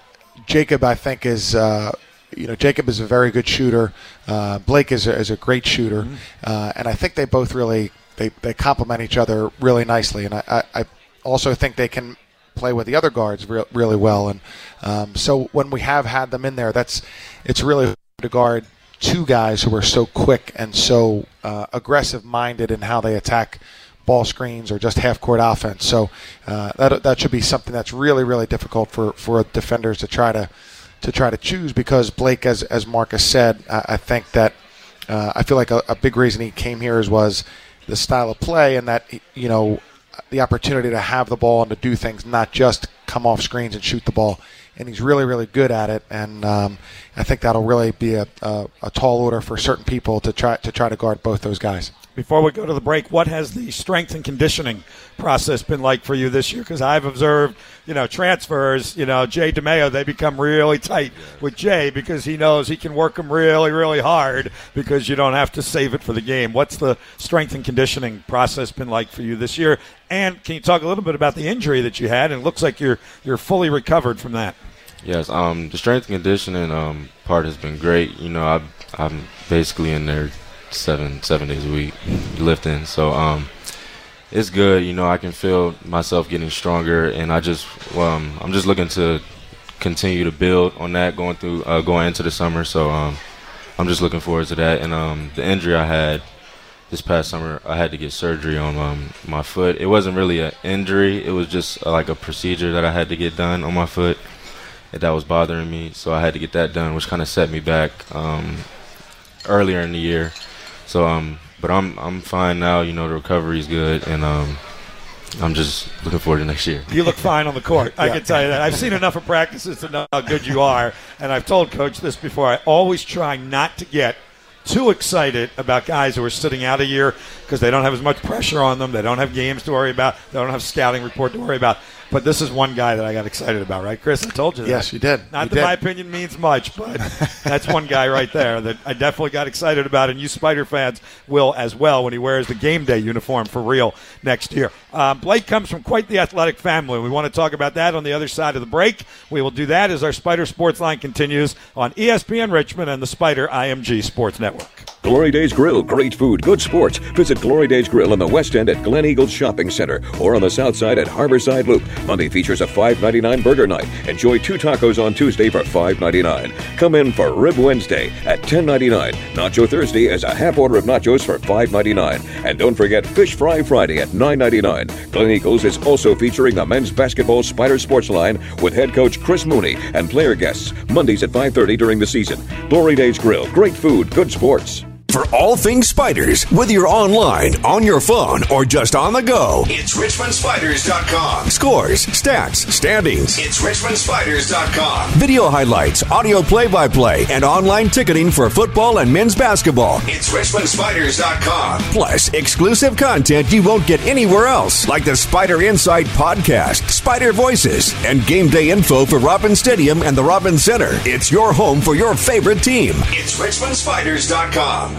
Jacob, I think, is uh, – You know, Jacob is a very good shooter. Uh, Blake is a, is a great shooter. Mm-hmm. Uh, and I think they both really they, they complement each other really nicely. And I, I also think they can play with the other guards re- really well. And um, so when we have had them in there, that's it's really hard to guard two guys who are so quick and so uh, aggressive-minded in how they attack ball screens or just half-court offense. So uh, that that should be something that's really, really difficult for, for defenders to try to to try to choose, because Blake, as as Marcus said, I, I think that uh, I feel like a, a big reason he came here is was the style of play, and that, you know, the opportunity to have the ball and to do things, not just come off screens and shoot the ball. and he's really, really good at it. And um, I think that'll really be a, a, a tall order for certain people to try to try to guard both those guys. Before we go to the break, what has the strength and conditioning process been like for you this year? Because I've observed, you know, transfers, you know, Jay DeMayo, they become really tight with Jay because he knows he can work them really, really hard because you don't have to save it for the game. What's the strength and conditioning process been like for you this year? And can you talk a little bit about the injury that you had? It looks like you're you're fully recovered from that. Yes, um, the strength and conditioning um, part has been great. You know, I, I'm basically in there seven seven days a week lifting, so um it's good. You know, I can feel myself getting stronger, and I just um I'm just looking to continue to build on that going through uh, going into the summer. So um I'm just looking forward to that. And um the injury I had this past summer, I had to get surgery on um, my foot. It wasn't really an injury, it was just uh, like a procedure that I had to get done on my foot that was bothering me, so I had to get that done, which kind of set me back um earlier in the year. So, um, but I'm I'm fine now. You know, the recovery's good, and um, I'm just looking forward to next year. You look fine on the court. I yeah. can tell you that. I've seen enough of practices to know how good you are, and I've told Coach this before. I always try not to get too excited about guys who are sitting out a year because they don't have as much pressure on them. They don't have games to worry about. They don't have scouting report to worry about. But this is one guy that I got excited about, right, Chris? I told you that. Yes, you did. Not you that did. My opinion means much, but that's one guy right there that I definitely got excited about, and you Spider fans will as well when he wears the game day uniform for real next year. Uh, Blake comes from quite the athletic family. We want to talk about that on the other side of the break. We will do that as our Spider Sports Line continues on E S P N Richmond and the Spider I M G Sports Network. Glory Days Grill, great food, good sports. Visit Glory Days Grill on the West End at Glen Eagles Shopping Center or on the South Side at Harborside Loop. Monday features a five ninety-nine burger night. Enjoy two tacos on Tuesday for five ninety-nine. Come in for Rib Wednesday at ten ninety-nine. Nacho Thursday is a half order of nachos for five ninety-nine. And don't forget Fish Fry Friday at nine ninety-nine. Glen Eagles is also featuring the men's basketball Spider Sports Line with head coach Chris Mooney and player guests Mondays at five thirty during the season. Glory Days Grill, great food, good sports. For all things Spiders, whether you're online, on your phone, or just on the go, it's richmond spiders dot com. Scores, stats, standings. It's richmond spiders dot com. Video highlights, audio play-by-play, and online ticketing for football and men's basketball. It's richmond spiders dot com. Plus, exclusive content you won't get anywhere else, like the Spider Insight podcast, Spider Voices, and game day info for Robin Stadium and the Robin Center. It's your home for your favorite team. It's richmond spiders dot com.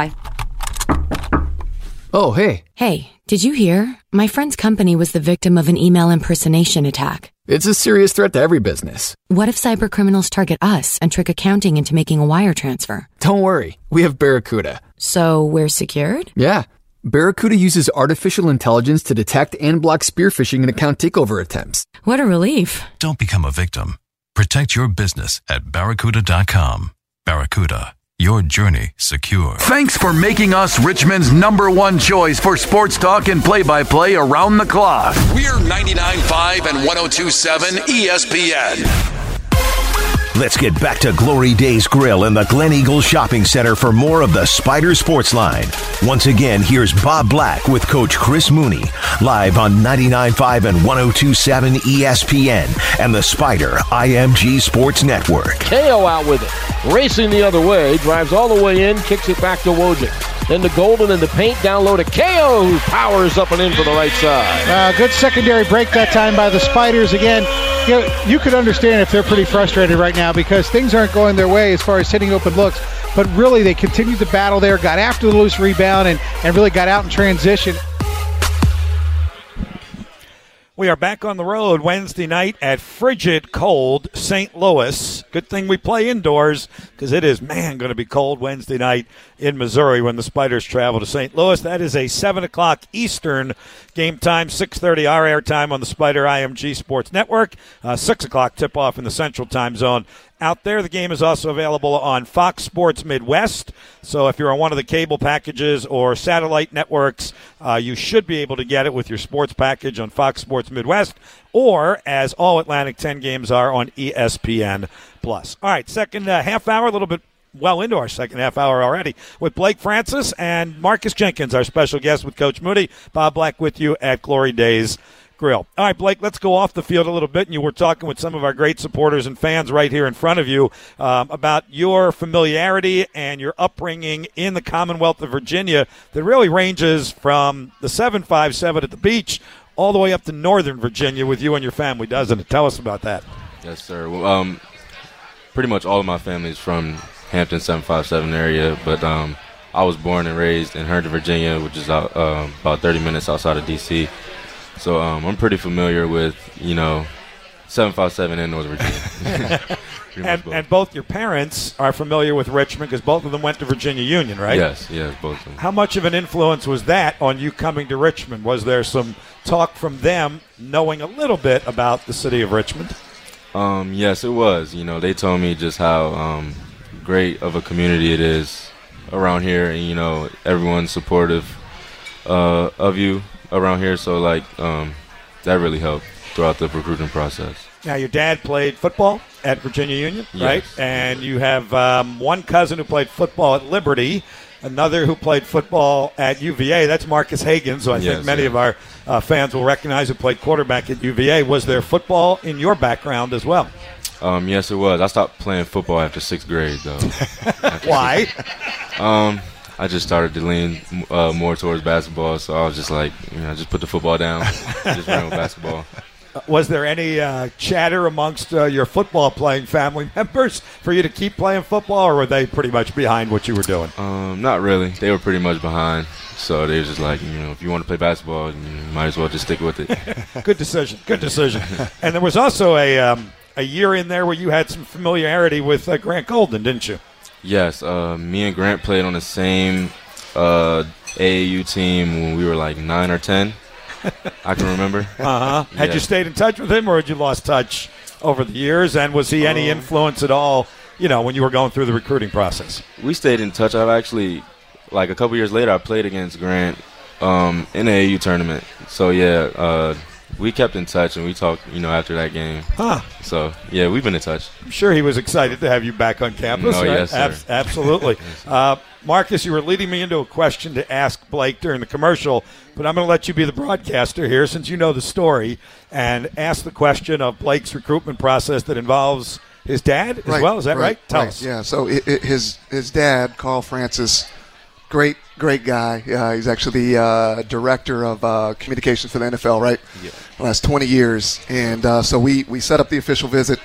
Oh, hey. Hey, did you hear? My friend's company was the victim of an email impersonation attack. It's a serious threat to every business. What if cybercriminals target us and trick accounting into making a wire transfer? Don't worry. We have Barracuda. So we're secured? Yeah. Barracuda uses artificial intelligence to detect and block spear phishing and account takeover attempts. What a relief. Don't become a victim. Protect your business at barracuda dot com. Barracuda. Your journey secure. Thanks for making us Richmond's number one choice for sports talk and play-by-play around the clock. We're ninety-nine point five and one oh two point seven E S P N. Let's get back to Glory Days Grill in the Glen Eagles Shopping Center for more of the Spider Sports Line. Once again, here's Bob Black with Coach Chris Mooney, live on ninety-nine point five and one oh two point seven E S P N and the Spider I M G Sports Network. Cayo out with it. Racing the other way, drives all the way in, kicks it back to Wojcik. Then to Golden in the paint, down low to Cayo, who powers up and in for the right side. Uh, good secondary break that time by the Spiders again. You know, you could understand if they're pretty frustrated right now because things aren't going their way as far as hitting open looks. But really, they continued the battle there, got after the loose rebound, and, and really got out in transition. We are back on the road Wednesday night at frigid cold Saint Louis. Good thing we play indoors because it is, man, going to be cold Wednesday night in Missouri when the Spiders travel to Saint Louis. That is a seven o'clock Eastern game time, six thirty our air time on the Spider I M G Sports Network, uh, six o'clock tip-off in the Central Time Zone. Out there, the game is also available on Fox Sports Midwest. So if you're on one of the cable packages or satellite networks, uh, you should be able to get it with your sports package on Fox Sports Midwest, or as all Atlantic ten games are on E S P N plus. All right, second uh, half hour, a little bit well into our second half hour already, with Blake Francis and Marcus Jenkins, our special guest with Coach Mooney. Bob Black with you at Glory Days Grill. All right, Blake, let's go off the field a little bit, and you were talking with some of our great supporters and fans right here in front of you um, about your familiarity and your upbringing in the Commonwealth of Virginia that really ranges from the seven five seven at the beach all the way up to Northern Virginia with you and your family, doesn't it? Tell us about that. Yes, sir. Well, um, pretty much all of my family is from Hampton seven five seven area, but um, I was born and raised in Herndon, Virginia, which is uh, uh, about thirty minutes outside of D C, So um, I'm pretty familiar with, you know, seven five seven in Northern Virginia. and, both. and both your parents are familiar with Richmond because both of them went to Virginia Union, right? Yes, yes, both of them. How much of an influence was that on you coming to Richmond? Was there some talk from them knowing a little bit about the city of Richmond? Um, yes, it was. You know, they told me just how um, great of a community it is around here. And, you know, everyone's supportive uh, of you around here, so like um, that really helped throughout the recruiting process. Now, your dad played football at Virginia Union, yes, right? And you have um, one cousin who played football at Liberty, another who played football at U V A. That's Marcus Hagan, so I yes, think many yeah. of our uh, fans will recognize who played quarterback at U V A. Was there football in your background as well? Um, yes, it was. I stopped playing football after sixth grade, though. Why? Um. I just started to lean uh, more towards basketball, so I was just like, you know, I just put the football down, just ran with basketball. Was there any uh, chatter amongst uh, your football-playing family members for you to keep playing football, or were they pretty much behind what you were doing? Um, not really. They were pretty much behind, so they were just like, you know, if you want to play basketball, you might as well just stick with it. Good decision. Good decision. And there was also a um, a year in there where you had some familiarity with uh, Grant Golden, didn't you? Yes, uh, me and Grant played on the same uh, A A U team when we were like nine or ten, I can remember. Uh-huh. Yeah. Had you stayed in touch with him, or had you lost touch over the years? And was he um, any influence at all, you know, when you were going through the recruiting process? We stayed in touch. I've actually, like a couple years later, I played against Grant um, in the A A U tournament. So, yeah, uh we kept in touch, and we talked, you know, after that game. Huh. So, yeah, we've been in touch. I'm sure he was excited to have you back on campus. No, right? Yes, sir. Ab- absolutely. uh, Marcus, you were leading me into a question to ask Blake during the commercial, but I'm going to let you be the broadcaster here since you know the story and ask the question of Blake's recruitment process that involves his dad as right, well. Is that right? right? Tell right. us. Yeah, so it, it, his, his dad, Carl Francis, Great, great guy. Uh, he's actually uh, director of uh, communications for the N F L, right? Yeah. The last twenty years. And uh, so we, we set up the official visit,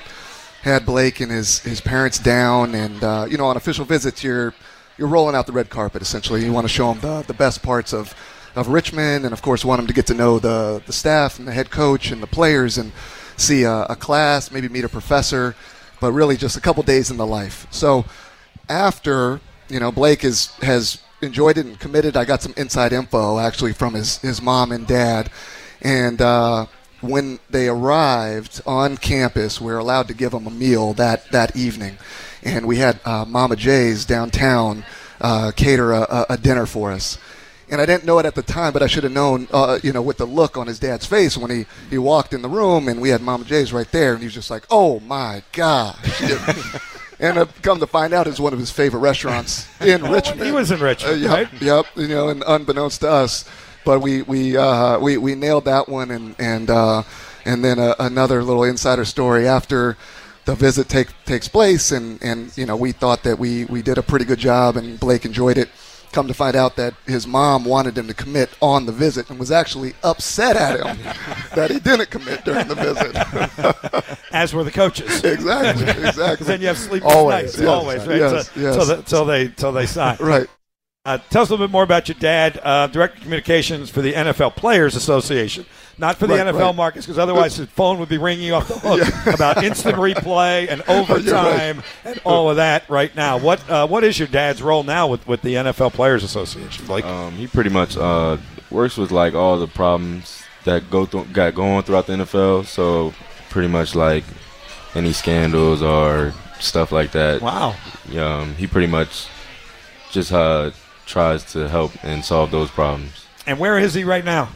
had Blake and his, his parents down. And, uh, you know, on official visits, you're you're rolling out the red carpet, essentially. You want to show them the, the best parts of, of Richmond and, of course, want them to get to know the, the staff and the head coach and the players and see a, a class, maybe meet a professor, but really just a couple days in the life. So after, you know, Blake is has – enjoyed it and committed. I got some inside info actually from his, his mom and dad. And uh, when they arrived on campus, we were allowed to give them a meal that, that evening. And we had uh, Mama Jay's downtown uh, cater a, a dinner for us. And I didn't know it at the time, but I should have known, uh, you know, with the look on his dad's face when he, he walked in the room and we had Mama Jay's right there. And he was just like, oh, my gosh. And I've come to find out, it's one of his favorite restaurants in Richmond. He was in Richmond, uh, yep, right? Yep, you know, and unbeknownst to us, but we we uh, we, we nailed that one, and and uh, and then a, another little insider story after the visit take, takes place, and, and you know we thought that we, we did a pretty good job, and Blake enjoyed it. Come to find out that his mom wanted him to commit on the visit and was actually upset at him that he didn't commit during the visit. As were the coaches. Exactly, exactly. Because then you have sleepless nights, always, yes, always, right? Yes, so, yes. So, that, so they, so they sign. Right. Uh, tell us a little bit more about your dad, uh, Director of Communications for the N F L Players Association. Not for the right, N F L, right. Marcus, because otherwise his phone would be ringing off the hook yeah. about instant replay and overtime right. and all of that right now. What uh, What is your dad's role now with, with the N F L Players Association, Blake? Um, he pretty much uh, works with, like, all the problems that go th- got going throughout the N F L, so pretty much, like, any scandals or stuff like that. Wow. Um, he pretty much just uh, tries to help and solve those problems. And where is he right now?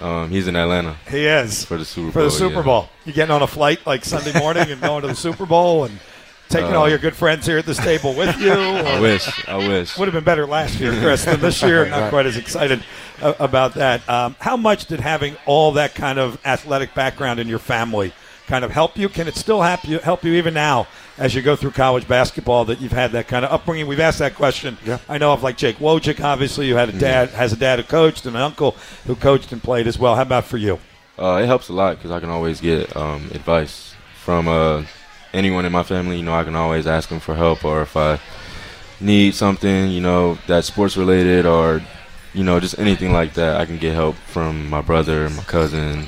Um, he's in Atlanta. He is. For the Super Bowl. For the Super yeah. Bowl. You getting on a flight like Sunday morning and going to the Super Bowl and taking uh, all your good friends here at this table with you? I wish. I wish. Would have been better last year, Chris, than this year. Not right. quite as excited uh, about that. Um, how much did having all that kind of athletic background in your family kind of help you? Can it still help you, help you even now as you go through college basketball that you've had that kind of upbringing? We've asked that question. Yeah. I know of like Jake Wojcik, obviously, you had a dad, has a dad who coached and an uncle who coached and played as well. How about for you? Uh, it helps a lot because I can always get um, advice from uh, anyone in my family. You know, I can always ask them for help, or if I need something, you know, that's sports related or, you know, just anything like that, I can get help from my brother, my cousin,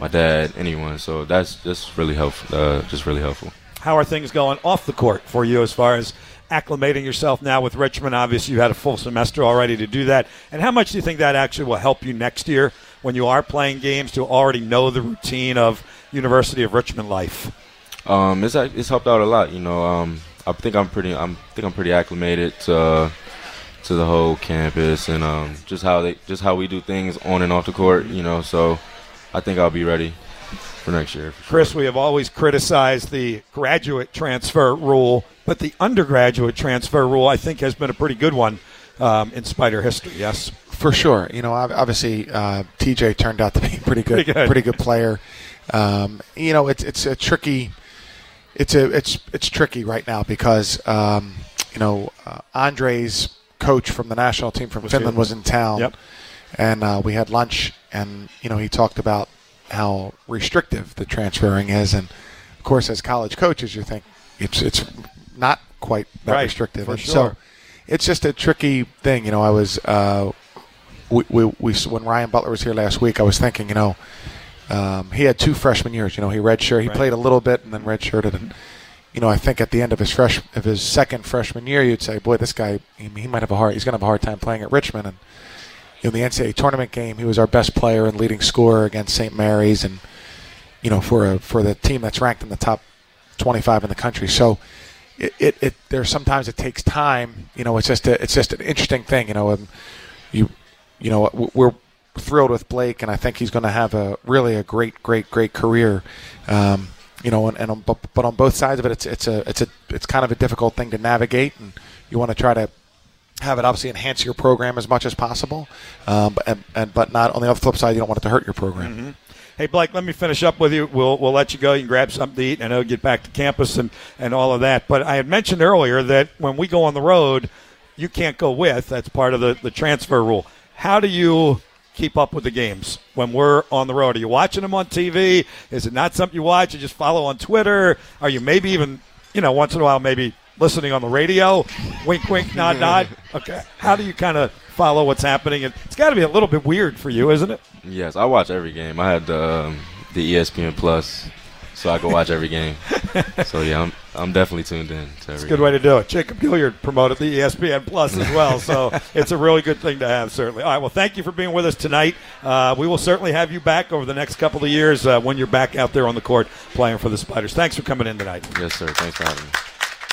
my dad, anyone. So that's just really helpful. Uh, just really helpful. How are things going off the court for you as far as acclimating yourself now with Richmond? Obviously, you had a full semester already to do that. And how much do you think that actually will help you next year when you are playing games to already know the routine of University of Richmond life? Um, it's it's helped out a lot. You know, um, I think I'm pretty. I'm think I'm pretty acclimated to uh, to the whole campus and um, just how they just how we do things on and off the court. You know, so I think I'll be ready for next year. For sure. Chris, we have always criticized the graduate transfer rule, but the undergraduate transfer rule, I think, has been a pretty good one um, in Spider history. Yes, for sure. You know, obviously, uh, T J turned out to be a pretty good, pretty good, pretty good player. Um, you know, it's it's a tricky, it's a it's it's tricky right now because um, you know uh, Andre's coach from the national team from was Finland was in town, yep. and uh, we had lunch, and you know he talked about how restrictive the transferring is, and of course as college coaches you think it's it's not quite that right, restrictive for sure. So it's just a tricky thing. You know, I was uh we, we, we when Ryan Butler was here last week, I was thinking, you know, um he had two freshman years. You know, he redshirted, he right. played a little bit and then redshirted, and you know, I think at the end of his fresh of his second freshman year you'd say, boy, this guy he, he might have a hard he's gonna have a hard time playing at Richmond. And in the N C double A tournament game, he was our best player and leading scorer against Saint Mary's, and you know, for a, for the team that's ranked in the top twenty-five in the country. So, it, it, it there sometimes it takes time. You know, it's just a, it's just an interesting thing. You know, um, you you know we're thrilled with Blake, and I think he's going to have a really a great great great career. Um, you know, and, and on, but on both sides of it, it's it's a it's a it's kind of a difficult thing to navigate, and you want to try to have it obviously enhance your program as much as possible, um, and, and but not on the other flip side, you don't want it to hurt your program. Mm-hmm. Hey, Blake, let me finish up with you. We'll we'll let you go. You can grab something to eat, and I'll get back to campus and, and all of that. But I had mentioned earlier that when we go on the road, you can't go with. That's part of the, the transfer rule. How do you keep up with the games when we're on the road? Are you watching them on T V? Is it not something you watch? You just follow on Twitter? Are you maybe even, you know, once in a while maybe – listening on the radio, wink, wink, nod, nod. Okay, how do you kind of follow what's happening? And it's got to be a little bit weird for you, isn't it? Yes, I watch every game. I had the um, the E S P N Plus, so I can watch every game. So yeah, I'm I'm definitely tuned in. To every it's a good game. Way to do it. Jacob Gilliard promoted the E S P N Plus as well, so it's a really good thing to have, certainly. All right, well, thank you for being with us tonight. Uh, we will certainly have you back over the next couple of years uh, when you're back out there on the court playing for the Spiders. Thanks for coming in tonight. Yes, sir. Thanks for having me.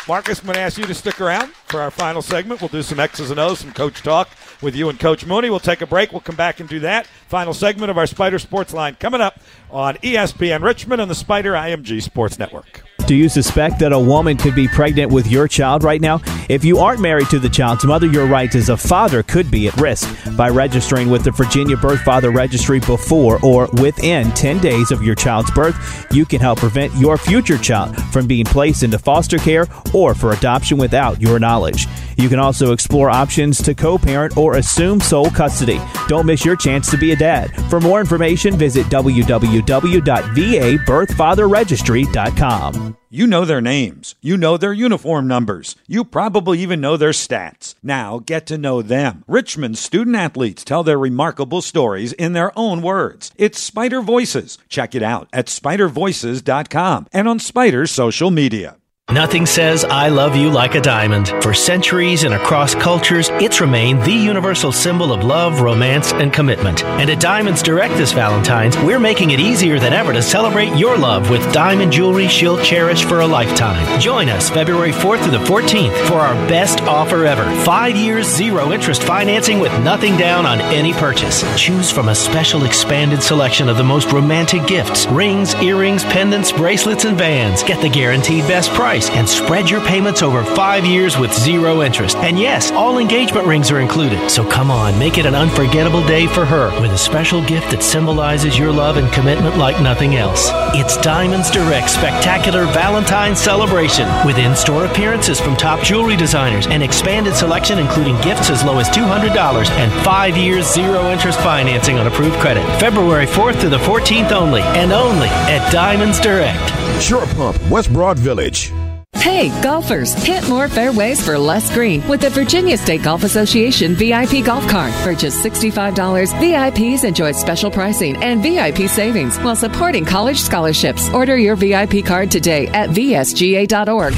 Marcus, I'm going to ask you to stick around for our final segment. We'll do some X's and O's, some coach talk with you and Coach Mooney. We'll take a break. We'll come back and do that. Final segment of our Spider Sports Line coming up on E S P N Richmond and the Spider I M G Sports Network. Do you suspect that a woman could be pregnant with your child right now? If you aren't married to the child's mother, your rights as a father could be at risk. By registering with the Virginia Birth Father Registry before or within ten days of your child's birth, you can help prevent your future child from being placed into foster care or for adoption without your knowledge. You can also explore options to co-parent or assume sole custody. Don't miss your chance to be a dad. For more information, visit w w w dot v a birth father registry dot com. You know their names. You know their uniform numbers. You probably even know their stats. Now get to know them. Richmond student athletes tell their remarkable stories in their own words. It's Spider Voices. Check it out at spider voices dot com and on Spider's social media. Nothing says I love you like a diamond. For centuries and across cultures, it's remained the universal symbol of love, romance, and commitment. And at Diamonds Direct this Valentine's, we're making it easier than ever to celebrate your love with diamond jewelry she'll cherish for a lifetime. Join us February fourth through the fourteenth for our best offer ever. Five years, zero interest financing with nothing down on any purchase. Choose from a special expanded selection of the most romantic gifts. Rings, earrings, pendants, bracelets, and bands. Get the guaranteed best price. And spread your payments over five years with zero interest. And yes, all engagement rings are included. So come on, make it an unforgettable day for her with a special gift that symbolizes your love and commitment like nothing else. It's Diamonds Direct Spectacular Valentine's Celebration with in-store appearances from top jewelry designers, an expanded selection including gifts as low as two hundred dollars and five years zero interest financing on approved credit. February fourth through the fourteenth only, and only at Diamonds Direct. Shore Pump, West Broad Village. Hey, golfers, hit more fairways for less green with the Virginia State Golf Association V I P Golf Card. For just sixty-five dollars, V I Ps enjoy special pricing and V I P savings while supporting college scholarships. Order your V I P card today at v s g a dot org.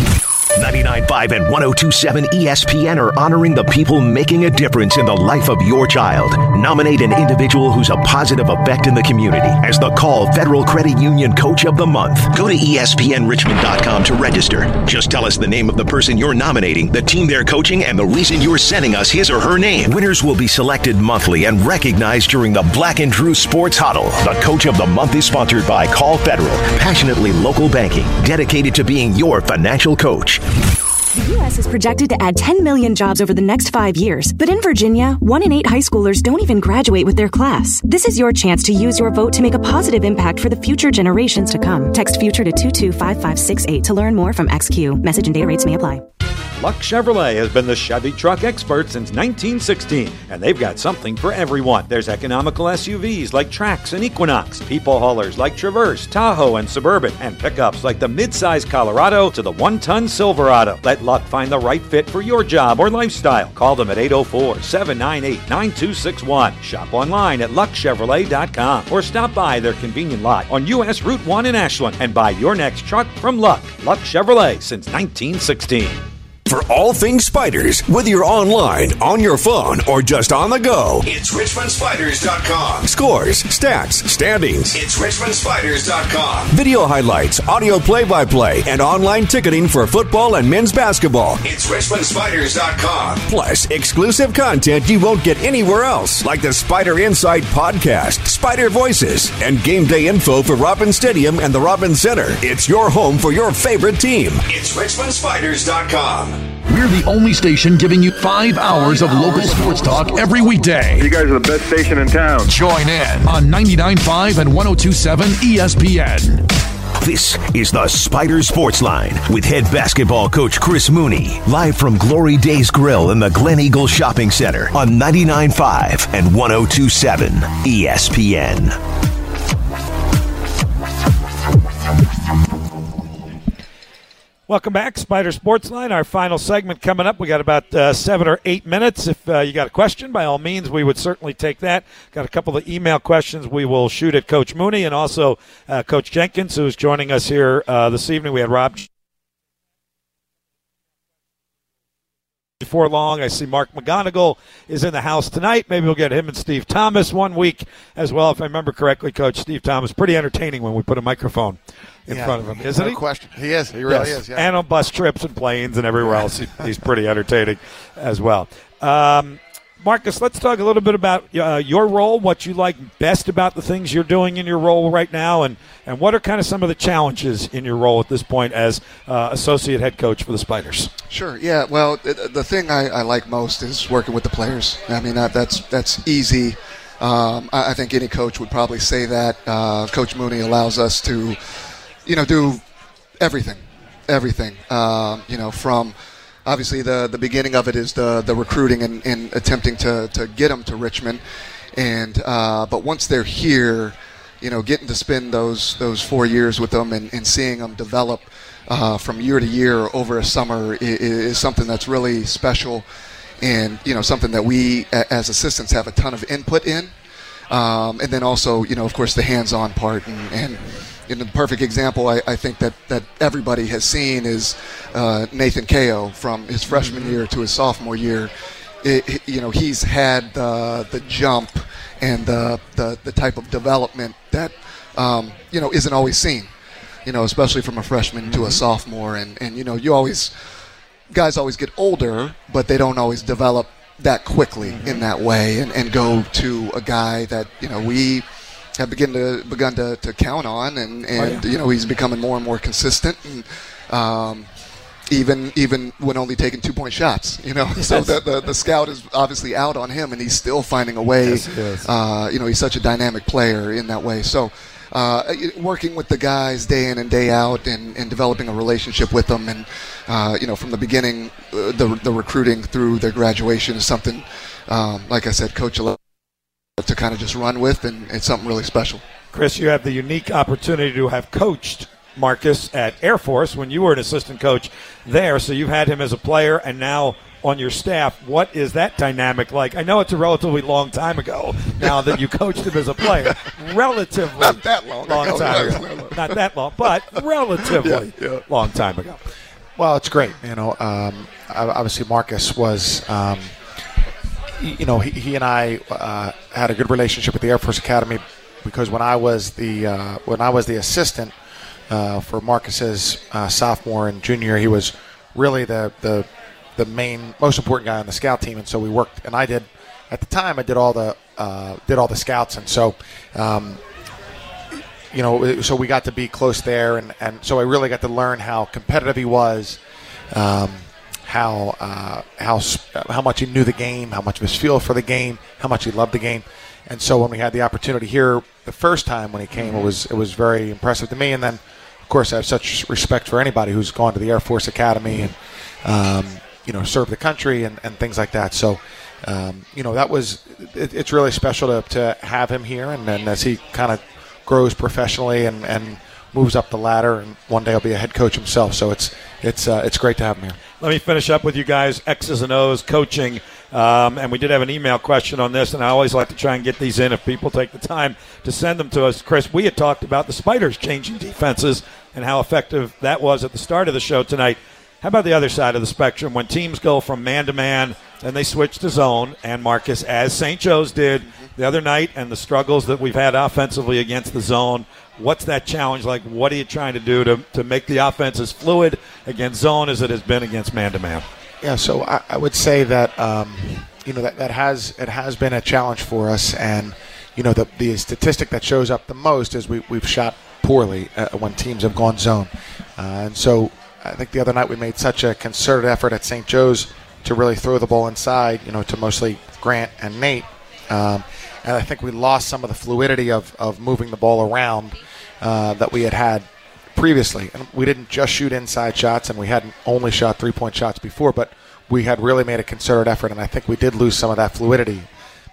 ninety-nine point five and one oh two point seven E S P N are honoring the people making a difference in the life of your child. Nominate an individual who's a positive effect in the community as the Call Federal Credit Union Coach of the Month. Go to E S P N richmond dot com to register. Just tell us the name of the person you're nominating, the team they're coaching, and the reason you're sending us his or her name. Winners will be selected monthly and recognized during the Black and Drew Sports Huddle. The Coach of the Month is sponsored by Call Federal, passionately local banking, dedicated to being your financial coach. The U S is projected to add ten million jobs over the next five years. But in Virginia, one in eight high schoolers don't even graduate with their class. This is your chance to use your vote to make a positive impact for the future generations to come. Text FUTURE to two two five five six eight to learn more from X Q. Message and data rates may apply. Luck Chevrolet has been the Chevy truck expert since nineteen sixteen, and they've got something for everyone. There's economical S U Vs like Trax and Equinox, people haulers like Traverse, Tahoe, and Suburban, and pickups like the midsize Colorado to the one-ton Silverado. Let Luck find the right fit for your job or lifestyle. Call them at eight oh four, seven nine eight, nine two six one. Shop online at luck chevrolet dot com or stop by their convenient lot on U S Route one in Ashland and buy your next truck from Luck. Luck Chevrolet since nineteen sixteen. For all things spiders, whether you're online, on your phone, or just on the go, it's richmond spiders dot com. Scores, stats, standings. It's richmond spiders dot com. Video highlights, audio play-by-play, and online ticketing for football and men's basketball. It's richmond spiders dot com. Plus, exclusive content you won't get anywhere else, like the Spider Insight podcast, Spider Voices, and game day info for Robin Stadium and the Robin Center. It's your home for your favorite team. It's richmond spiders dot com. We're the only station giving you five hours of local sports talk every weekday. You guys are the best station in town. Join in on ninety-nine point five and one oh two point seven E S P N. This is the Spider Sports Line with head basketball coach Chris Mooney. Live from Glory Days Grill in the Glen Eagles Shopping Center on ninety-nine point five and one oh two point seven E S P N. Welcome back, Spider Sports Line. Our final segment coming up. We got about uh, seven or eight minutes. If uh, you got a question, by all means, we would certainly take that. Got a couple of email questions we will shoot at Coach Mooney and also uh, Coach Jenkins, who's joining us here uh, this evening. We had Rob. Before long, I see Mark McGonigal is in the house tonight. Maybe we'll get him and Steve Thomas one week as well. If I remember correctly, Coach, Steve Thomas, pretty entertaining when we put a microphone in yeah, front of him, isn't no he? Question. He is. He really yes. is. Yeah. And on bus trips and planes and everywhere else, he, he's pretty entertaining as well. Um, Marcus, let's talk a little bit about uh, your role, what you like best about the things you're doing in your role right now, and, and what are kind of some of the challenges in your role at this point as uh, associate head coach for the Spiders? Sure, yeah. Well, the thing I, I like most is working with the players. I mean, that, that's that's easy. Um, I, I think any coach would probably say that. Uh, Coach Mooney allows us to, you know, do everything, everything, um, you know, from obviously the, the beginning of it is the, the recruiting and, and attempting to, to get them to Richmond. And uh, but once they're here, you know, getting to spend those those four years with them and, and seeing them develop uh, from year to year over a summer is, is something that's really special, and, you know, something that we as assistants have a ton of input in. Um, and then also, you know, of course, the hands-on part. And, and in the perfect example I, I think that, that everybody has seen is uh, Nathan Cayo from his freshman mm-hmm. year to his sophomore year. It, you know, he's had uh, the jump and the, the the type of development that, um, you know, isn't always seen, you know, especially from a freshman mm-hmm. to a sophomore. And, and, you know, you always – guys always get older, but they don't always develop that quickly mm-hmm. in that way and, and go to a guy that, you know, we have begin to, begun to, to count on. And, and oh, yeah. you know, he's becoming more and more consistent. And, um Even even when only taking two-point shots, you know. Yes. So the, the the scout is obviously out on him, and he's still finding a way. Yes, yes. Uh, you know, he's such a dynamic player in that way. So uh, working with the guys day in and day out and, and developing a relationship with them and, uh, you know, from the beginning, uh, the the recruiting through their graduation is something, um, like I said, Coach allowed to kind of just run with, and it's something really special. Chris, you have the unique opportunity to have coached Marcus at Air Force when you were an assistant coach there, so you've had him as a player and now on your staff. What is that dynamic like? I know it's a relatively long time ago now that you coached him as a player. Relatively not that long, long ago. time ago. Not that long, but relatively yeah, yeah. long time ago. Well, it's great. You know, um, obviously Marcus was, um, you know, he, he and I uh, had a good relationship with the Air Force Academy because when I was the uh, when I was the assistant. Uh, for Marcus's uh, sophomore and junior, he was really the, the the main, most important guy on the scout team, and so we worked. And I did at the time. I did all the uh, did all the scouts, and so um, you know, so we got to be close there, and, and so I really got to learn how competitive he was, um, how uh, how how much he knew the game, how much of his feel for the game, how much he loved the game. And so when we had the opportunity here the first time when he came, it was it was very impressive to me. And then, of course, I have such respect for anybody who's gone to the Air Force Academy and, um, you know, served the country and, and things like that. So, um, you know, that was it, – it's really special to, to have him here. And then as he kind of grows professionally and, and moves up the ladder, and one day he'll be a head coach himself. So it's it's uh, it's great to have him here. Let me finish up with you guys, X's and O's, coaching. Um, and we did have an email question on this, and I always like to try and get these in if people take the time to send them to us. Chris, we had talked about the Spiders changing defenses and how effective that was at the start of the show tonight. How about the other side of the spectrum? When teams go from man-to-man, then they switch to zone, and Marcus, as Saint Joe's did the other night, and the struggles that we've had offensively against the zone, what's that challenge like? What are you trying to do to, to make the offense as fluid against zone as it has been against man-to-man? Yeah, so I, I would say that um, you know that, that has it has been a challenge for us, and you know the the statistic that shows up the most is we we've shot poorly uh, when teams have gone zone, uh, and so I think the other night we made such a concerted effort at Saint Joe's to really throw the ball inside, you know, to mostly Grant and Nate, um, and I think we lost some of the fluidity of of moving the ball around uh, that we had had. Previously, and we didn't just shoot inside shots, and we hadn't only shot three-point shots before, but we had really made a concerted effort, and I think we did lose some of that fluidity.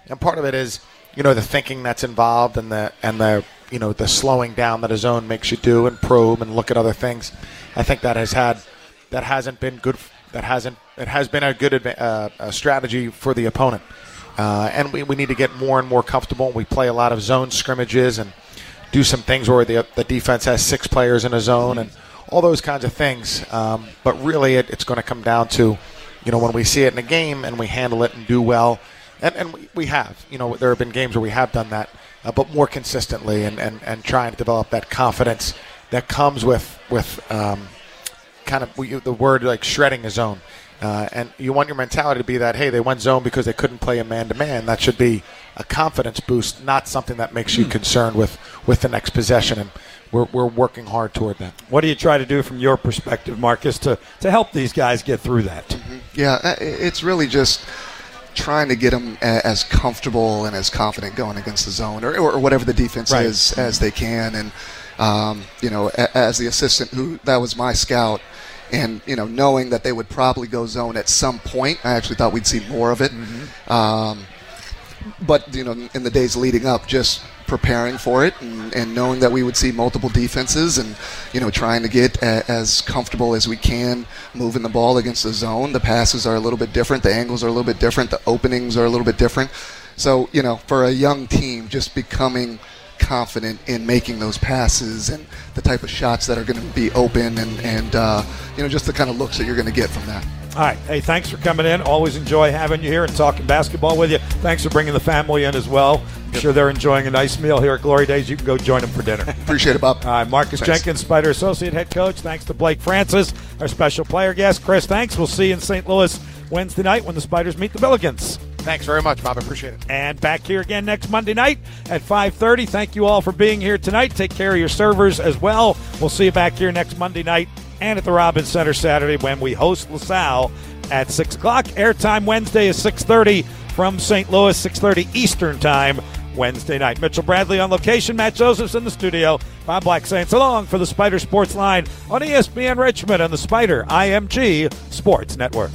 And part of it is, you know, the thinking that's involved, and the and the you know the slowing down that a zone makes you do, and probe, and look at other things. I think that has had that hasn't been good. That hasn't it has been a good uh, a strategy for the opponent, uh, and we we need to get more and more comfortable. We play a lot of zone scrimmages and do some things where the the defense has six players in a zone and all those kinds of things. Um, but really it, it's going to come down to, you know, when we see it in a game and we handle it and do well. And, and we, we have. You know, there have been games where we have done that, uh, but more consistently and, and, and trying to develop that confidence that comes with, with um, kind of we, the word like shredding a zone. Uh, and you want your mentality to be that, hey, they went zone because they couldn't play a man-to-man. That should be a confidence boost, not something that makes you concerned with, with the next possession, and we're we're working hard toward that. What do you try to do from your perspective, Marcus, to, to help these guys get through that? Mm-hmm. Yeah, it's really just trying to get them as comfortable and as confident going against the zone or, or whatever the defense right. is as they can. And, um, you know, as the assistant, who that was my scout, and, you know, knowing that they would probably go zone at some point, I actually thought we'd see more of it. Mm-hmm. Um But, you know, in the days leading up, just preparing for it and, and knowing that we would see multiple defenses and, you know, trying to get a, as comfortable as we can moving the ball against the zone. The passes are a little bit different. The angles are a little bit different. The openings are a little bit different. So, you know, for a young team, just becoming confident in making those passes and the type of shots that are going to be open and, and uh, you know, just the kind of looks that you're going to get from that. All right. Hey, thanks for coming in. Always enjoy having you here and talking basketball with you. Thanks for bringing the family in as well. I'm sure they're enjoying a nice meal here at Glory Days. You can go join them for dinner. Appreciate it, Bob. All right. Marcus thanks. Jenkins, Spider Associate Head Coach. Thanks to Blake Francis, our special player guest. Chris, thanks. We'll see you in Saint Louis Wednesday night when the Spiders meet the Billikens. Thanks very much, Bob. I appreciate it. And back here again next Monday night at five thirty. Thank you all for being here tonight. Take care of your servers as well. We'll see you back here next Monday night and at the Robbins Center Saturday when we host LaSalle at six o'clock. Airtime Wednesday is six thirty from Saint Louis, six thirty Eastern Time Wednesday night. Mitchell Bradley on location, Matt Josephs in the studio. Bob Black saying so long for the Spider Sports Line on E S P N Richmond and the Spider I M G Sports Network.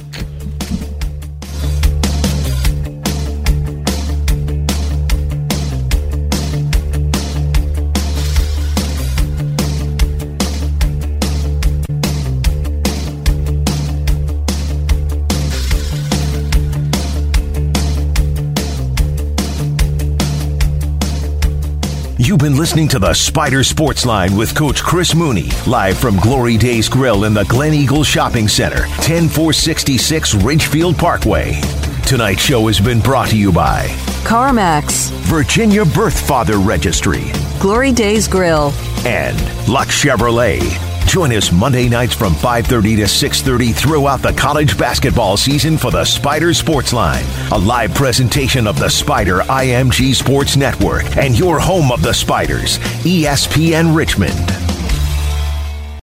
You've been listening to the Spider Sports Line with Coach Chris Mooney, live from Glory Days Grill in the Glen Eagles Shopping Center, ten four sixty-six Ridgefield Parkway. Tonight's show has been brought to you by CarMax, Virginia Birth Father Registry, Glory Days Grill, and Lux Chevrolet. Join us Monday nights from five thirty to six thirty throughout the college basketball season for the Spider Sports Line, a live presentation of the Spider I M G Sports Network and your home of the Spiders, E S P N Richmond.